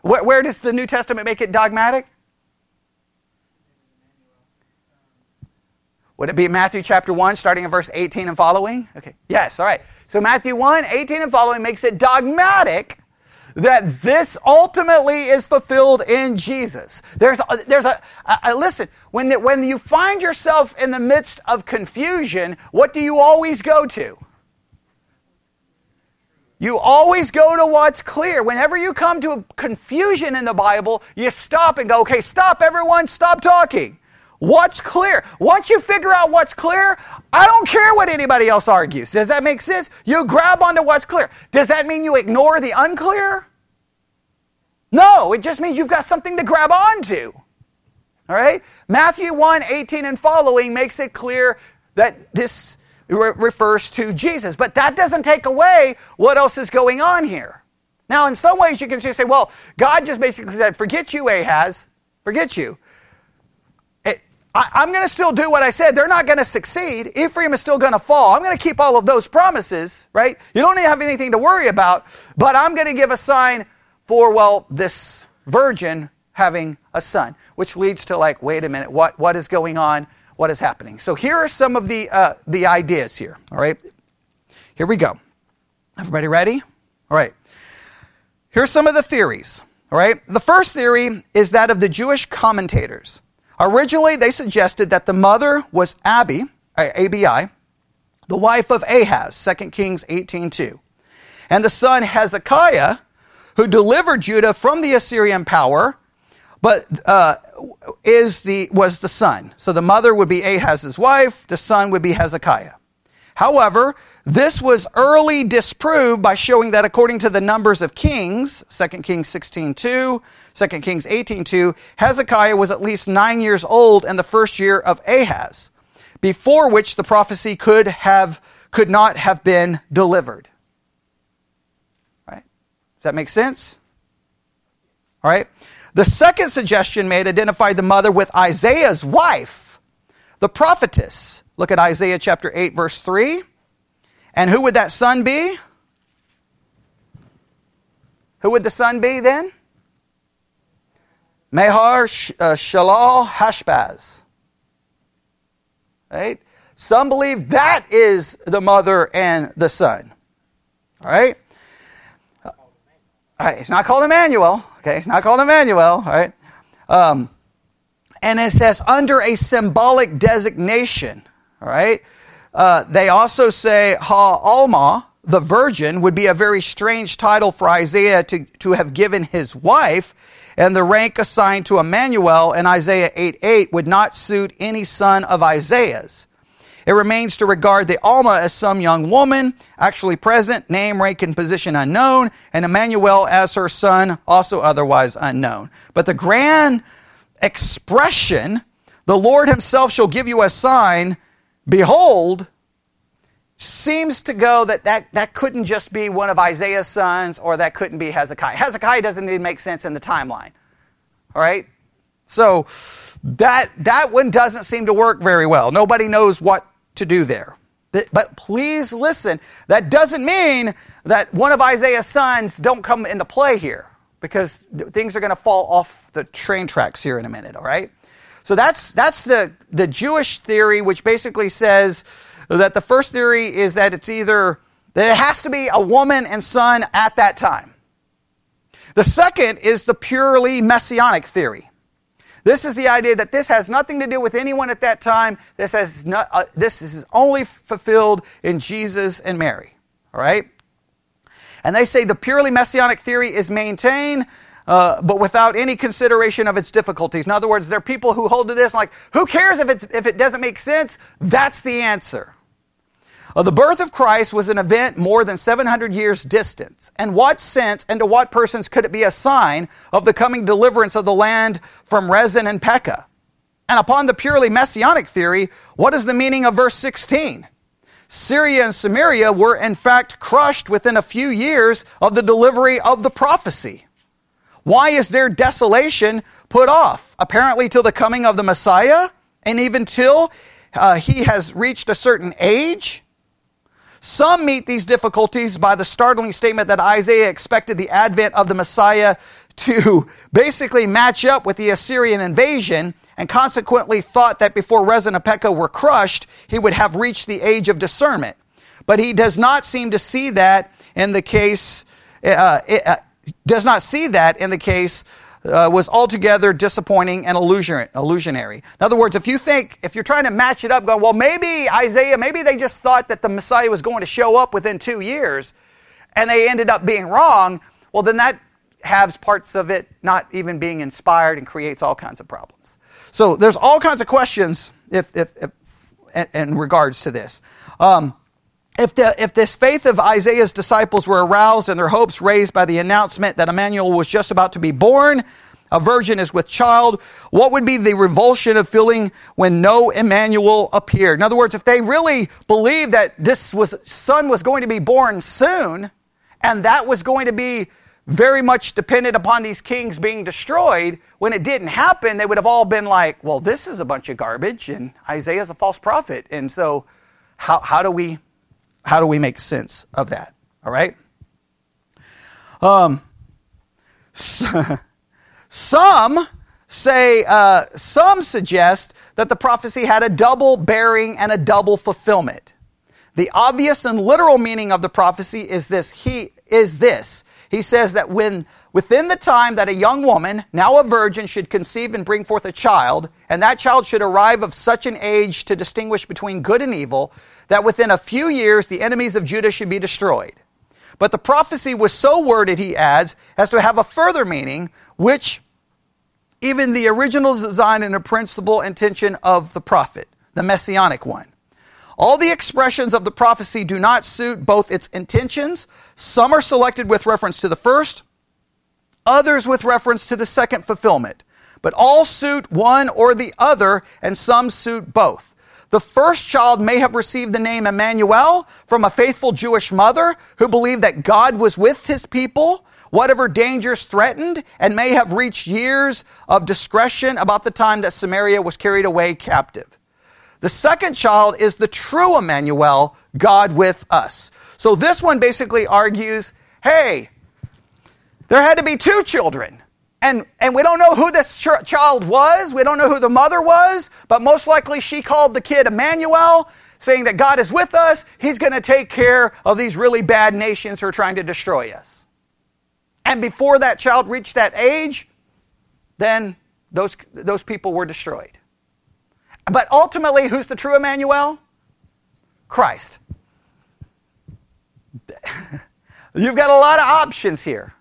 Where does the New Testament make it dogmatic? Would it be Matthew chapter 1, starting in verse 18 and following? Okay, yes, all right. So Matthew 1, 18 and following makes it dogmatic that this ultimately is fulfilled in Jesus. Listen, when you find yourself in the midst of confusion, what do you always go to? You always go to what's clear. Whenever you come to a confusion in the Bible, you stop and go, okay, stop everyone, stop talking. What's clear? Once you figure out what's clear, I don't care what anybody else argues. Does that make sense? You grab onto what's clear. Does that mean you ignore the unclear? No, it just means you've got something to grab onto. All right? Matthew 1, 18 and following makes it clear that this refers to Jesus. But that doesn't take away what else is going on here. Now, in some ways, you can just say, well, God just basically said, forget you, Ahaz. Forget you. I'm going to still do what I said. They're not going to succeed. Ephraim is still going to fall. I'm going to keep all of those promises, right? You don't have anything to worry about, but I'm going to give a sign for, well, this virgin having a son, which leads to like, wait a minute, what is going on? What is happening? So here are some of the ideas here, all right? Here we go. Everybody ready? All right. Here's some of the theories, all right? The first theory is that of the Jewish commentators. Originally, they suggested that the mother was Abi, Abi, the wife of Ahaz, 2 Kings 18:2, and the son Hezekiah, who delivered Judah from the Assyrian power, but was the son. So the mother would be Ahaz's wife, the son would be Hezekiah. However, this was early disproved by showing that according to the numbers of kings, 2 Kings 16:2, 2 Kings 18:2, Hezekiah was at least 9 years old in the first year of Ahaz, before which the prophecy could not have been delivered. Right? Does that make sense? All right. The second suggestion made identified the mother with Isaiah's wife, the prophetess. Look at Isaiah chapter 8, verse 3. And who would that son be? Who would the son be then? Mehar-Shalal-Hashbaz. Right? Some believe that is the mother and the son. All right? All right, it's not called Emmanuel. Okay, it's not called Emmanuel. All right? And it says, under a symbolic designation. All right? They also say Ha-Alma, the virgin, would be a very strange title for Isaiah to have given his wife, and the rank assigned to Emmanuel in Isaiah 8:8 would not suit any son of Isaiah's. It remains to regard the Alma as some young woman, actually present, name, rank, and position unknown, and Emmanuel as her son, also otherwise unknown. But the grand expression, the Lord himself shall give you a sign, behold, seems to go that couldn't just be one of Isaiah's sons, or that couldn't be Hezekiah. Hezekiah doesn't even make sense in the timeline. All right? So that one doesn't seem to work very well. Nobody knows what to do there. But please listen, that doesn't mean that one of Isaiah's sons don't come into play here, because things are going to fall off the train tracks here in a minute, all right? So that's the Jewish theory, which basically says that the first theory is that it's either that it has to be a woman and son at that time. The second is the purely messianic theory. This is the idea that this has nothing to do with anyone at that time. This is only fulfilled in Jesus and Mary. All right? And they say the purely messianic theory is maintained, but without any consideration of its difficulties. In other words, there are people who hold to this like, who cares if it doesn't make sense? That's the answer. The birth of Christ was an event more than 700 years distant. In what sense and to what persons could it be a sign of the coming deliverance of the land from Rezin and Pekah? And upon the purely messianic theory, what is the meaning of verse 16? Syria and Samaria were in fact crushed within a few years of the delivery of the prophecy. Why is their desolation put off? Apparently till the coming of the Messiah, and even till he has reached a certain age. Some meet these difficulties by the startling statement that Isaiah expected the advent of the Messiah to basically match up with the Assyrian invasion, and consequently thought that before Rezin and Pekah were crushed, he would have reached the age of discernment. But he does not seem to see that in the case... was altogether disappointing and illusionary. In other words, if you're trying to match it up, going, well, maybe Isaiah, maybe they just thought that the Messiah was going to show up within 2 years, and they ended up being wrong, well, then that has parts of it not even being inspired and creates all kinds of problems. So there's all kinds of questions in regards to this. If this faith of Isaiah's disciples were aroused and their hopes raised by the announcement that Emmanuel was just about to be born, a virgin is with child. What would be the revulsion of feeling when no Emmanuel appeared? In other words, if they really believed that this son was going to be born soon, and that was going to be very much dependent upon these kings being destroyed, when it didn't happen, they would have all been like, well, this is a bunch of garbage, and Isaiah's a false prophet. And so how do we make sense of that? All right? Some suggest that the prophecy had a double bearing and a double fulfillment. The obvious and literal meaning of the prophecy is this. He says that when within the time that a young woman, now a virgin, should conceive and bring forth a child, and that child should arrive of such an age to distinguish between good and evil, that within a few years the enemies of Judah should be destroyed. But the prophecy was so worded, he adds, as to have a further meaning, which even the original design and the principal intention of the prophet, the messianic one. All the expressions of the prophecy do not suit both its intentions. Some are selected with reference to the first, others with reference to the second fulfillment. But all suit one or the other, and some suit both. The first child may have received the name Emmanuel from a faithful Jewish mother who believed that God was with his people, whatever dangers threatened, and may have reached years of discretion about the time that Samaria was carried away captive. The second child is the true Emmanuel, God with us. So this one basically argues, hey, there had to be two children. And we don't know who this child was. We don't know who the mother was. But most likely she called the kid Emmanuel, saying that God is with us. He's going to take care of these really bad nations who are trying to destroy us. And before that child reached that age, then those people were destroyed. But ultimately, who's the true Emmanuel? Christ. You've got a lot of options here.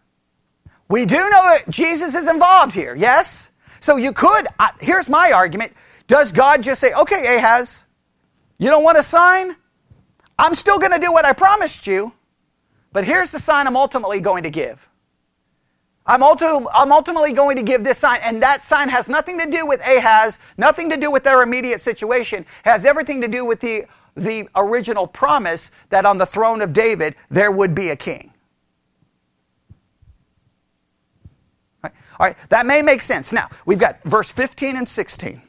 We do know that Jesus is involved here, yes? So you could, here's my argument. Does God just say, okay, Ahaz, you don't want a sign? I'm still going to do what I promised you, but here's the sign I'm ultimately going to give. I'm ultimately going to give this sign, and that sign has nothing to do with Ahaz, nothing to do with their immediate situation, has everything to do with the original promise that on the throne of David there would be a king. All right, that may make sense. Now, we've got verse 15 and 16,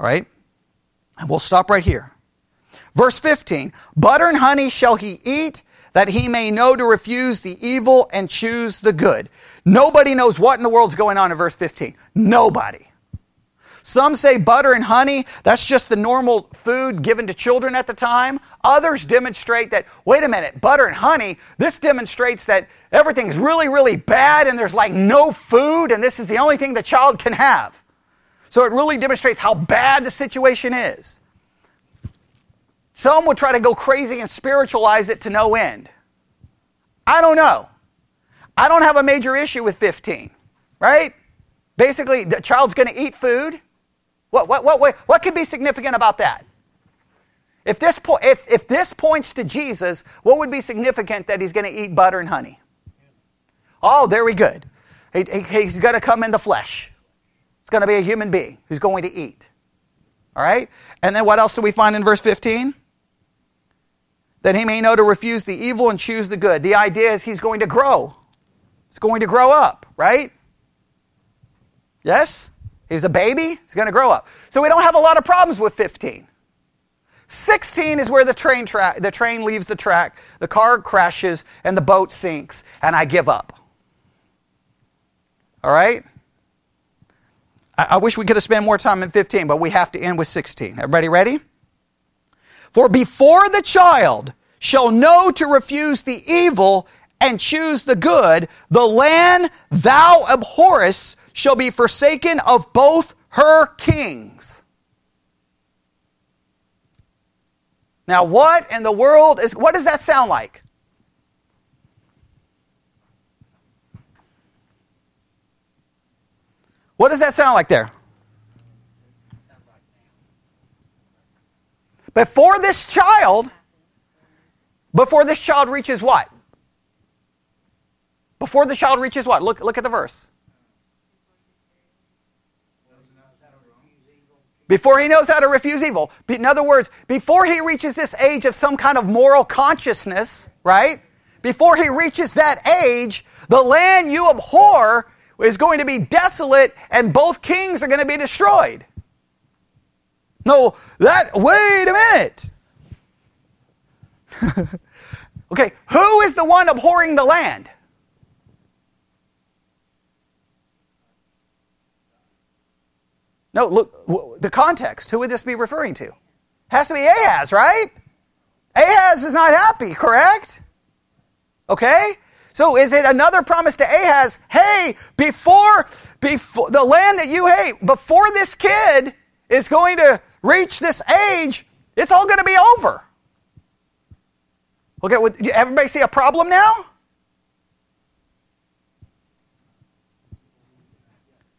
all right? And we'll stop right here. Verse 15, butter and honey shall he eat, that he may know to refuse the evil and choose the good. Nobody knows what in the world's going on in verse 15. Nobody. Some say butter and honey, that's just the normal food given to children at the time. Others demonstrate that, wait a minute, butter and honey, this demonstrates that everything's really, really bad and there's like no food and this is the only thing the child can have. So it really demonstrates how bad the situation is. Some would try to go crazy and spiritualize it to no end. I don't know. I don't have a major issue with 15, right? Basically, the child's going to eat food. What could be significant about that? If this points to Jesus, what would be significant that he's going to eat butter and honey? Oh, there we go. He's going to come in the flesh. It's going to be a human being who's going to eat. All right? And then what else do we find in verse 15? That he may know to refuse the evil and choose the good. The idea is he's going to grow. He's going to grow up, right? Yes? He's a baby. He's going to grow up. So we don't have a lot of problems with 15. 16 is where the train leaves the track, the car crashes, and the boat sinks, and I give up. All right? I wish we could have spent more time in 15, but we have to end with 16. Everybody ready? For before the child shall know to refuse the evil and choose the good, the land thou abhorrest shall be forsaken of both her kings. Now, what in the world is, what does that sound like? What does that sound like there? Before this child reaches what? Before the child reaches what? Look at the verse. Before he knows how to refuse evil. In other words, before he reaches this age of some kind of moral consciousness, right? Before he reaches that age, the land you abhor is going to be desolate and both kings are going to be destroyed. No, wait a minute. Okay, who is the one abhorring the land? No, look, the context. Who would this be referring to? Has to be Ahaz, right? Ahaz is not happy, correct? Okay? So is it another promise to Ahaz? Hey, before the land that you hate, before this kid is going to reach this age, it's all going to be over. Okay, would everybody see a problem now?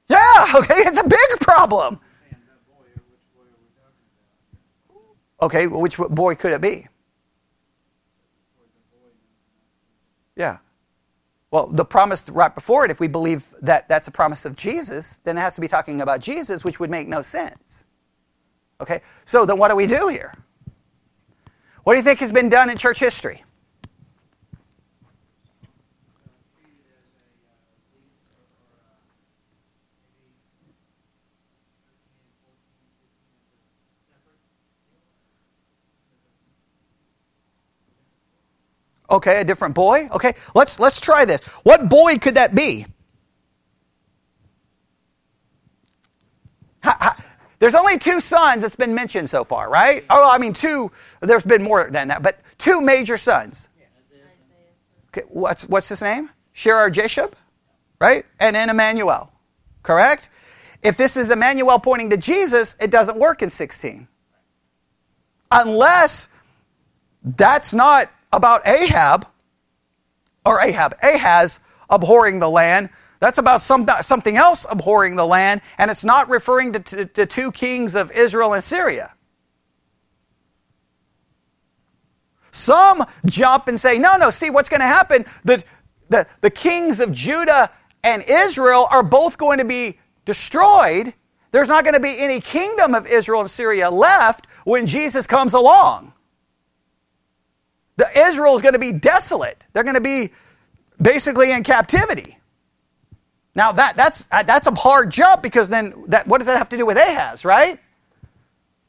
Yeah, okay, it's a big problem. Okay, well, which boy could it be? Yeah. Well, the promise right before it, if we believe that that's a promise of Jesus, then it has to be talking about Jesus, which would make no sense. Okay, so then what do we do here? What do you think has been done in church history? Okay, a different boy? Okay, let's try this. What boy could that be? There's only two sons that's been mentioned so far, right? Oh, I mean two, there's been more than that, but two major sons. Okay, what's his name? Shear-Jashub, right? And then Emmanuel, correct? If this is Emmanuel pointing to Jesus, it doesn't work in 16. Unless that's not about Ahab, or Ahaz abhorring the land. That's about something else abhorring the land, and it's not referring to the two kings of Israel and Syria. Some jump and say, no, see what's going to happen? The kings of Judah and Israel are both going to be destroyed. There's not going to be any kingdom of Israel and Syria left when Jesus comes along. Israel is going to be desolate. They're going to be basically in captivity. Now that's a hard jump because then what does that have to do with Ahaz, right?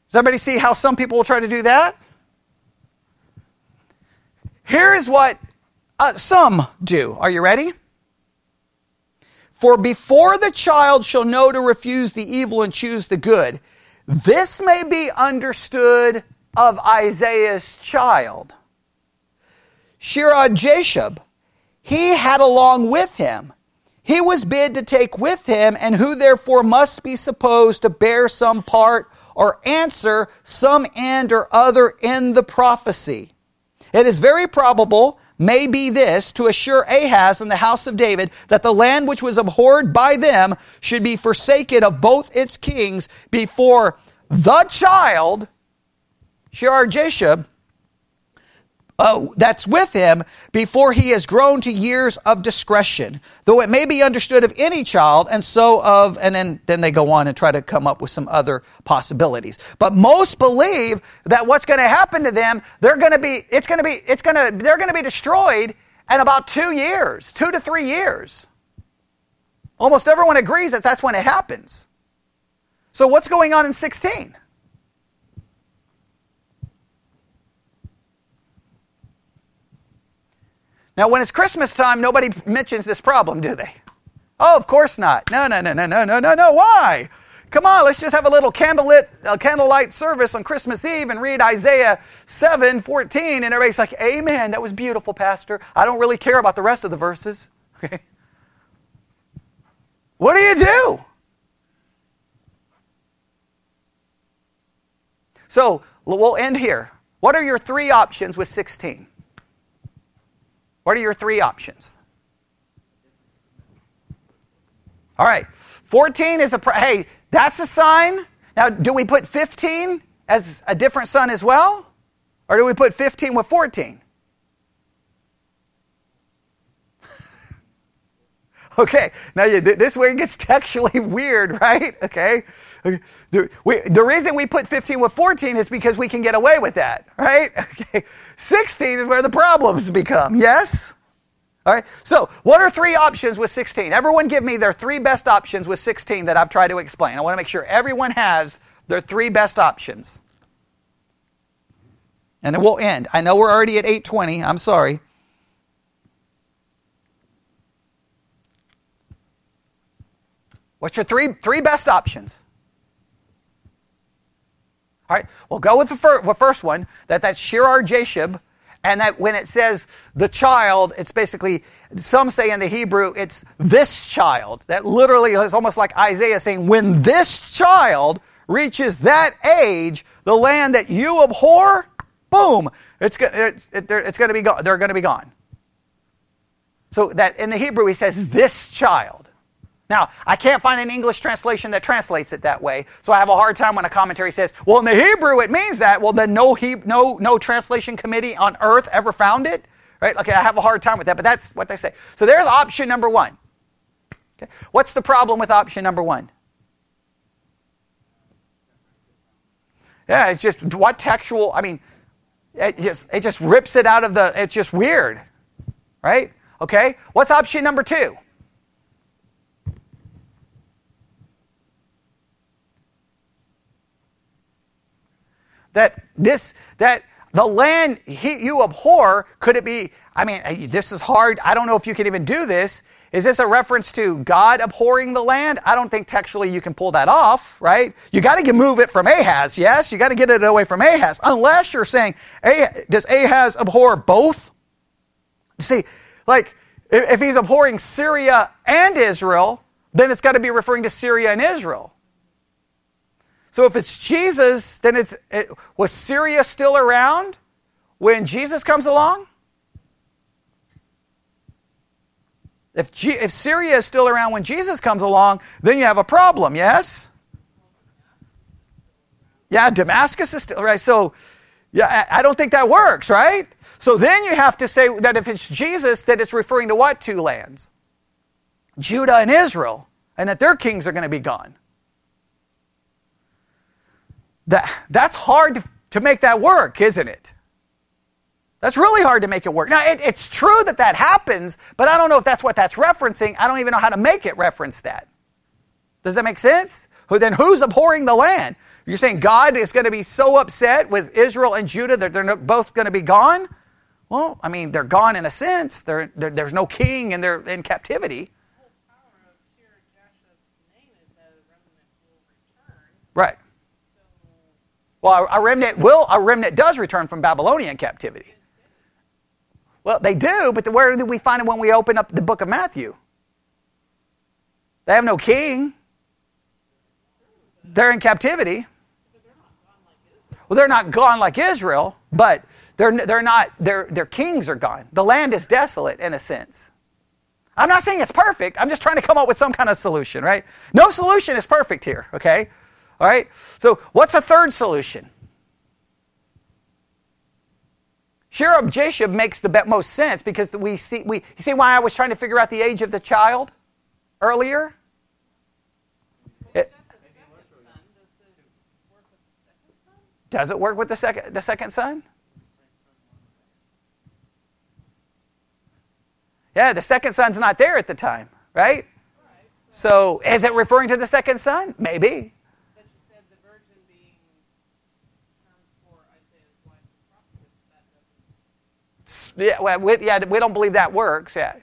Does everybody see how some people will try to do that? Here is what some do. Are you ready? For before the child shall know to refuse the evil and choose the good, this may be understood of Isaiah's child. Shear-Jashub, he had along with him. He was bid to take with him, and who therefore must be supposed to bear some part or answer some end or other in the prophecy. It is very probable, may be this, to assure Ahaz and the house of David that the land which was abhorred by them should be forsaken of both its kings before the child, Shear-Jashub, that's with him before he has grown to years of discretion, though it may be understood of any child, and so of, and then they go on and try to come up with some other possibilities. But most believe that what's going to happen to them, they're going to be destroyed in about 2 years, 2 to 3 years. Almost everyone agrees that that's when it happens. So what's going on in 16? Now, when it's Christmas time, nobody mentions this problem, do they? Oh, of course not. No. Why? Come on, let's just have a little candlelight service on Christmas Eve and read Isaiah 7:14, and everybody's like, amen, that was beautiful, Pastor. I don't really care about the rest of the verses. Okay. What do? So, we'll end here. What are your three options with 16? What are your three options? All right. 14 is hey, that's a sign. Now, do we put 15 as a different son as well? Or do we put 15 with 14? Okay. Now, this is where it gets textually weird, right? Okay. Okay. The reason we put 15 with 14 is because we can get away with that, right? Okay. 16 is where the problems become, yes? All right, so what are three options with 16? Everyone give me their three best options with 16 that I've tried to explain. I want to make sure everyone has their three best options. And it will end. I know we're already at 8:20. I'm sorry. What's your three best options? All right, we'll go with the first one, that's Shear-Jashub. And that when it says the child, it's basically, some say in the Hebrew, it's this child. That literally is almost like Isaiah saying, when this child reaches that age, the land that you abhor, boom, it's going to be gone. They're going to be gone. So that in the Hebrew, he says this child. Now, I can't find an English translation that translates it that way, so I have a hard time when a commentary says, well, in the Hebrew it means that. Well, then no translation committee on earth ever found it, right? Okay, I have a hard time with that, but that's what they say. So there's option number one. Okay. What's the problem with option number one? Yeah, it's just what textual, I mean, it just rips it out of the, it's just weird, right? Okay, what's option number two? That the land you abhor, could it be, I mean, this is hard. I don't know if you can even do this. Is this a reference to God abhorring the land? I don't think textually you can pull that off, right? You got to move it from Ahaz, yes? You got to get it away from Ahaz. Unless you're saying, does Ahaz abhor both? See, like, if he's abhorring Syria and Israel, then it's got to be referring to Syria and Israel. So if it's Jesus, then was Syria still around when Jesus comes along? If Syria is still around when Jesus comes along, then you have a problem, yes? Yeah, Damascus is still, right? So yeah, I don't think that works, right? So then you have to say that if it's Jesus, that it's referring to what two lands? Judah and Israel, and that their kings are going to be gone. That's hard to make that work, isn't it? That's really hard to make it work. Now, it's true that happens, but I don't know if that's what that's referencing. I don't even know how to make it reference that. Does that make sense? Then who's abhorring the land? You're saying God is going to be so upset with Israel and Judah that they're both going to be gone? Well, I mean, they're gone in a sense. There's no king and they're in captivity. Right. Well, a remnant does return from Babylonian captivity. Well, they do, but where do we find it when we open up the book of Matthew? They have no king. They're in captivity. Well, they're not gone like Israel, but their kings are gone. The land is desolate in a sense. I'm not saying it's perfect. I'm just trying to come up with some kind of solution, right? No solution is perfect here, okay? All right, so what's the third solution? Shear-Jashub makes the most sense because you see why I was trying to figure out the age of the child earlier? Does it work with the second son? Yeah, the second son's not there at the time, right? So is it referring to the second son? Maybe. Yeah, we don't believe that works. Yeah.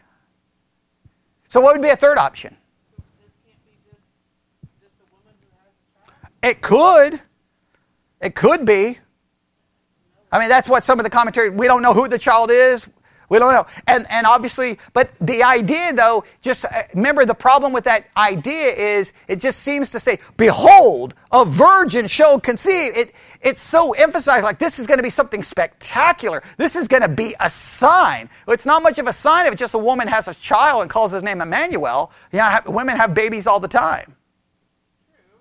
So what would be a third option? So this can't be just a woman who has a child? It could. It could be. I mean, that's what some of the commentary, we don't know who the child is. We don't know. And obviously, but the idea though, just remember the problem with that idea is it just seems to say, behold, a virgin shall conceive. It's so emphasized like this is going to be something spectacular. This is going to be a sign. It's not much of a sign if it's just a woman has a child and calls his name Emmanuel. Yeah, women have babies all the time. True.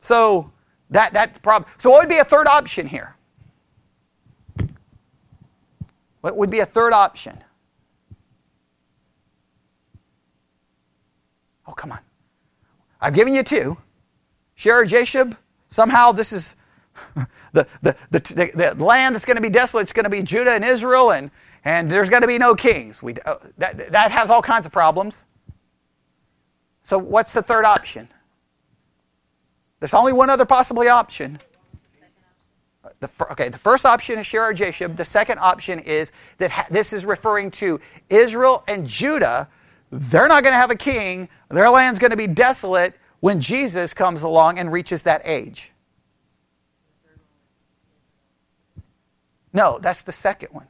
So that's the problem. So what would be a third option here? What would be a third option? Oh, come on. I've given you two. Shear-Jashub. Somehow this is the land that's going to be desolate. It's going to be Judah and Israel, and there's going to be no kings. That has all kinds of problems. So what's the third option? There's only one other possibly option. The first option is Shear-Jashub. The second option is that this is referring to Israel and Judah. They're not going to have a king. Their land's going to be desolate when Jesus comes along and reaches that age. No, that's the second one.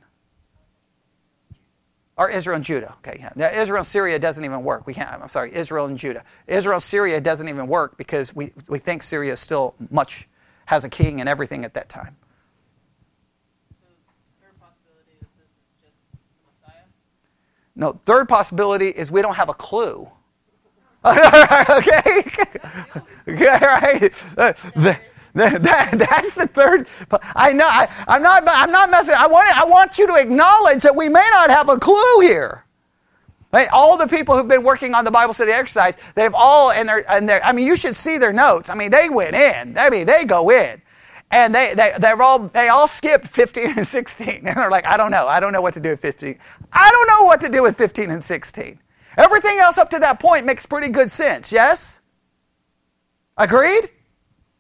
Or Israel and Judah. Okay, yeah. Now, Israel and Syria doesn't even work. Israel and Judah. Israel and Syria doesn't even work because we think Syria is still much... has a king and everything at that time. So third possibility is this is just the Messiah? No, third possibility is we don't have a clue. Okay? Okay, right? That's the third. I know. I'm not messing. I want you to acknowledge that we may not have a clue here. Right? All the people who've been working on the Bible study exercise, they've all, you should see their notes. I mean, they went in. I mean, they go in. And they all skipped 15 and 16. And they're like, I don't know what to do with 15. I don't know what to do with 15 and 16. Everything else up to that point makes pretty good sense, yes? Agreed?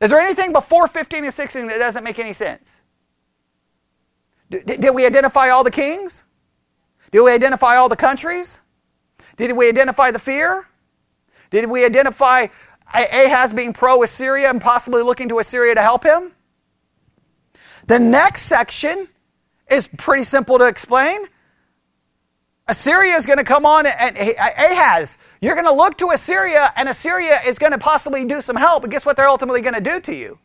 Is there anything before 15 and 16 that doesn't make any sense? Did we identify all the kings? Did we identify all the countries? Did we identify the fear? Did we identify Ahaz being pro-Assyria and possibly looking to Assyria to help him? The next section is pretty simple to explain. Assyria is going to come on, and Ahaz, you're going to look to Assyria, and Assyria is going to possibly do some help, and guess what they're ultimately going to do to you?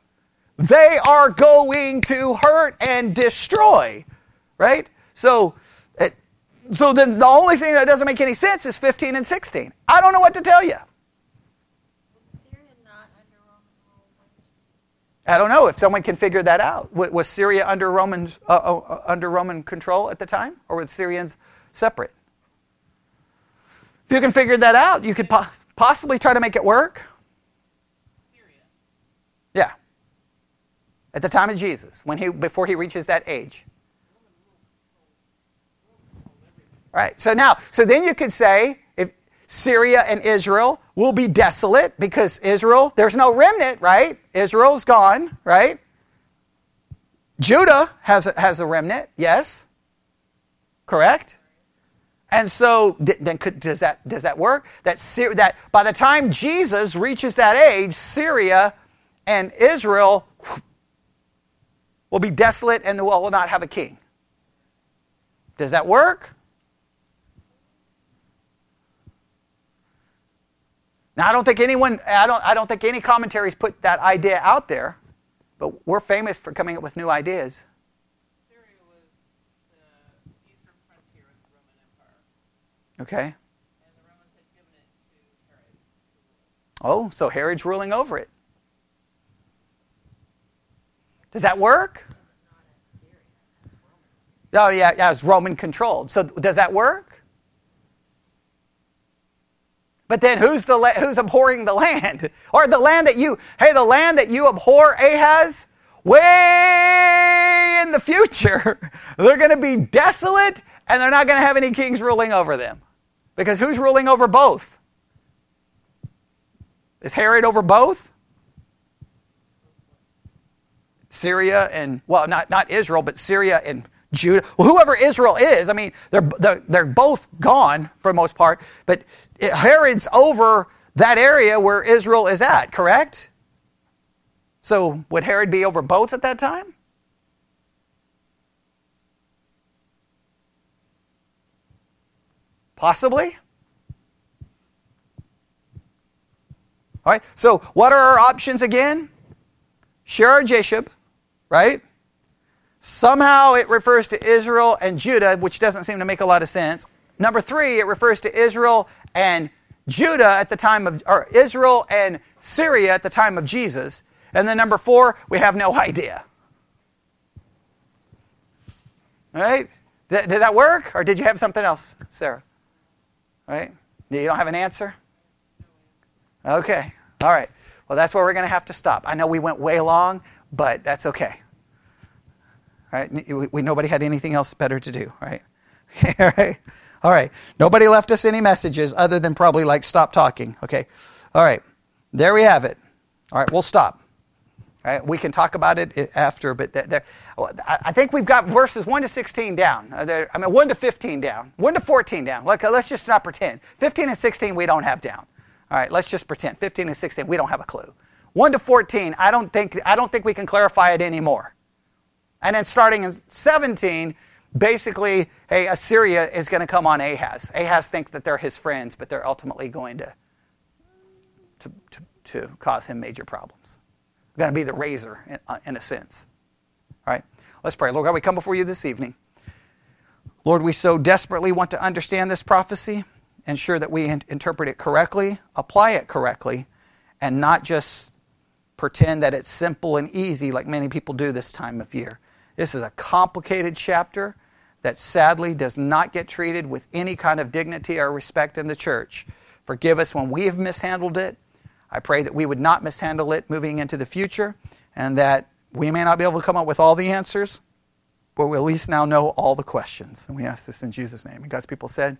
They are going to hurt and destroy, right? So then the only thing that doesn't make any sense is 15 and 16. I don't know what to tell you. Was Syria not under Roman rule? I don't know if someone can figure that out. Was Syria under Roman control at the time? Or were the Syrians separate? If you can figure that out, you could possibly try to make it work. Syria. Yeah. At the time of Jesus, before he reaches that age. Right. So then you could say if Syria and Israel will be desolate because Israel, there's no remnant, right? Israel's gone, right? Judah has a remnant, yes. Correct? And so then does that work? That by the time Jesus reaches that age, Syria and Israel will be desolate and will not have a king. Does that work? Now, I don't think any commentaries put that idea out there, but we're famous for coming up with new ideas. Syria was the eastern frontier of the Roman Empire. Okay. And the Romans had given it to Herod. Oh, so Herod's ruling over it. Does that work? Oh, yeah, it's Roman controlled. So does that work? But then who's abhorring the land? Or the land that you abhor, Ahaz, way in the future, they're going to be desolate and they're not going to have any kings ruling over them. Because who's ruling over both? Is Herod over both? Syria and, well, not Israel, but Syria and Judah, well, whoever Israel is, I mean, they're both gone for the most part, but Herod's over that area where Israel is at, correct? So would Herod be over both at that time? Possibly. All right, so what are our options again? Shear-Jashub, right? Somehow it refers to Israel and Judah, which doesn't seem to make a lot of sense. Number three, it refers to Israel and Judah at the time of, or Israel and Syria at the time of Jesus. And then number four, we have no idea. All right? Did that work? Or did you have something else, Sarah? All right? You don't have an answer? Okay. All right. Well, that's where we're going to have to stop. I know we went way long, but that's okay. All right? Nobody had anything else better to do, right? All right. Nobody left us any messages other than probably like stop talking. Okay. All right. There we have it. All right. We'll stop. All right. We can talk about it after, but I think we've got verses 1 to 16 down. 1 to 15 down. 1 to 14 down. Look, let's just not pretend. 15 and 16 we don't have down. All right. Let's just pretend. 15 and 16 we don't have a clue. 1 to 14 I don't think we can clarify it anymore. And then starting in 17, basically, hey, Assyria is going to come on Ahaz. Ahaz thinks that they're his friends, but they're ultimately going to cause him major problems. They're going to be the razor in a sense. All right, let's pray. Lord God, we come before you this evening. Lord, we so desperately want to understand this prophecy, ensure that we interpret it correctly, apply it correctly, and not just pretend that it's simple and easy like many people do this time of year. This is a complicated chapter that sadly does not get treated with any kind of dignity or respect in the church. Forgive us when we have mishandled it. I pray that we would not mishandle it moving into the future, and that we may not be able to come up with all the answers, but we at least now know all the questions. And we ask this in Jesus' name. And God's people said...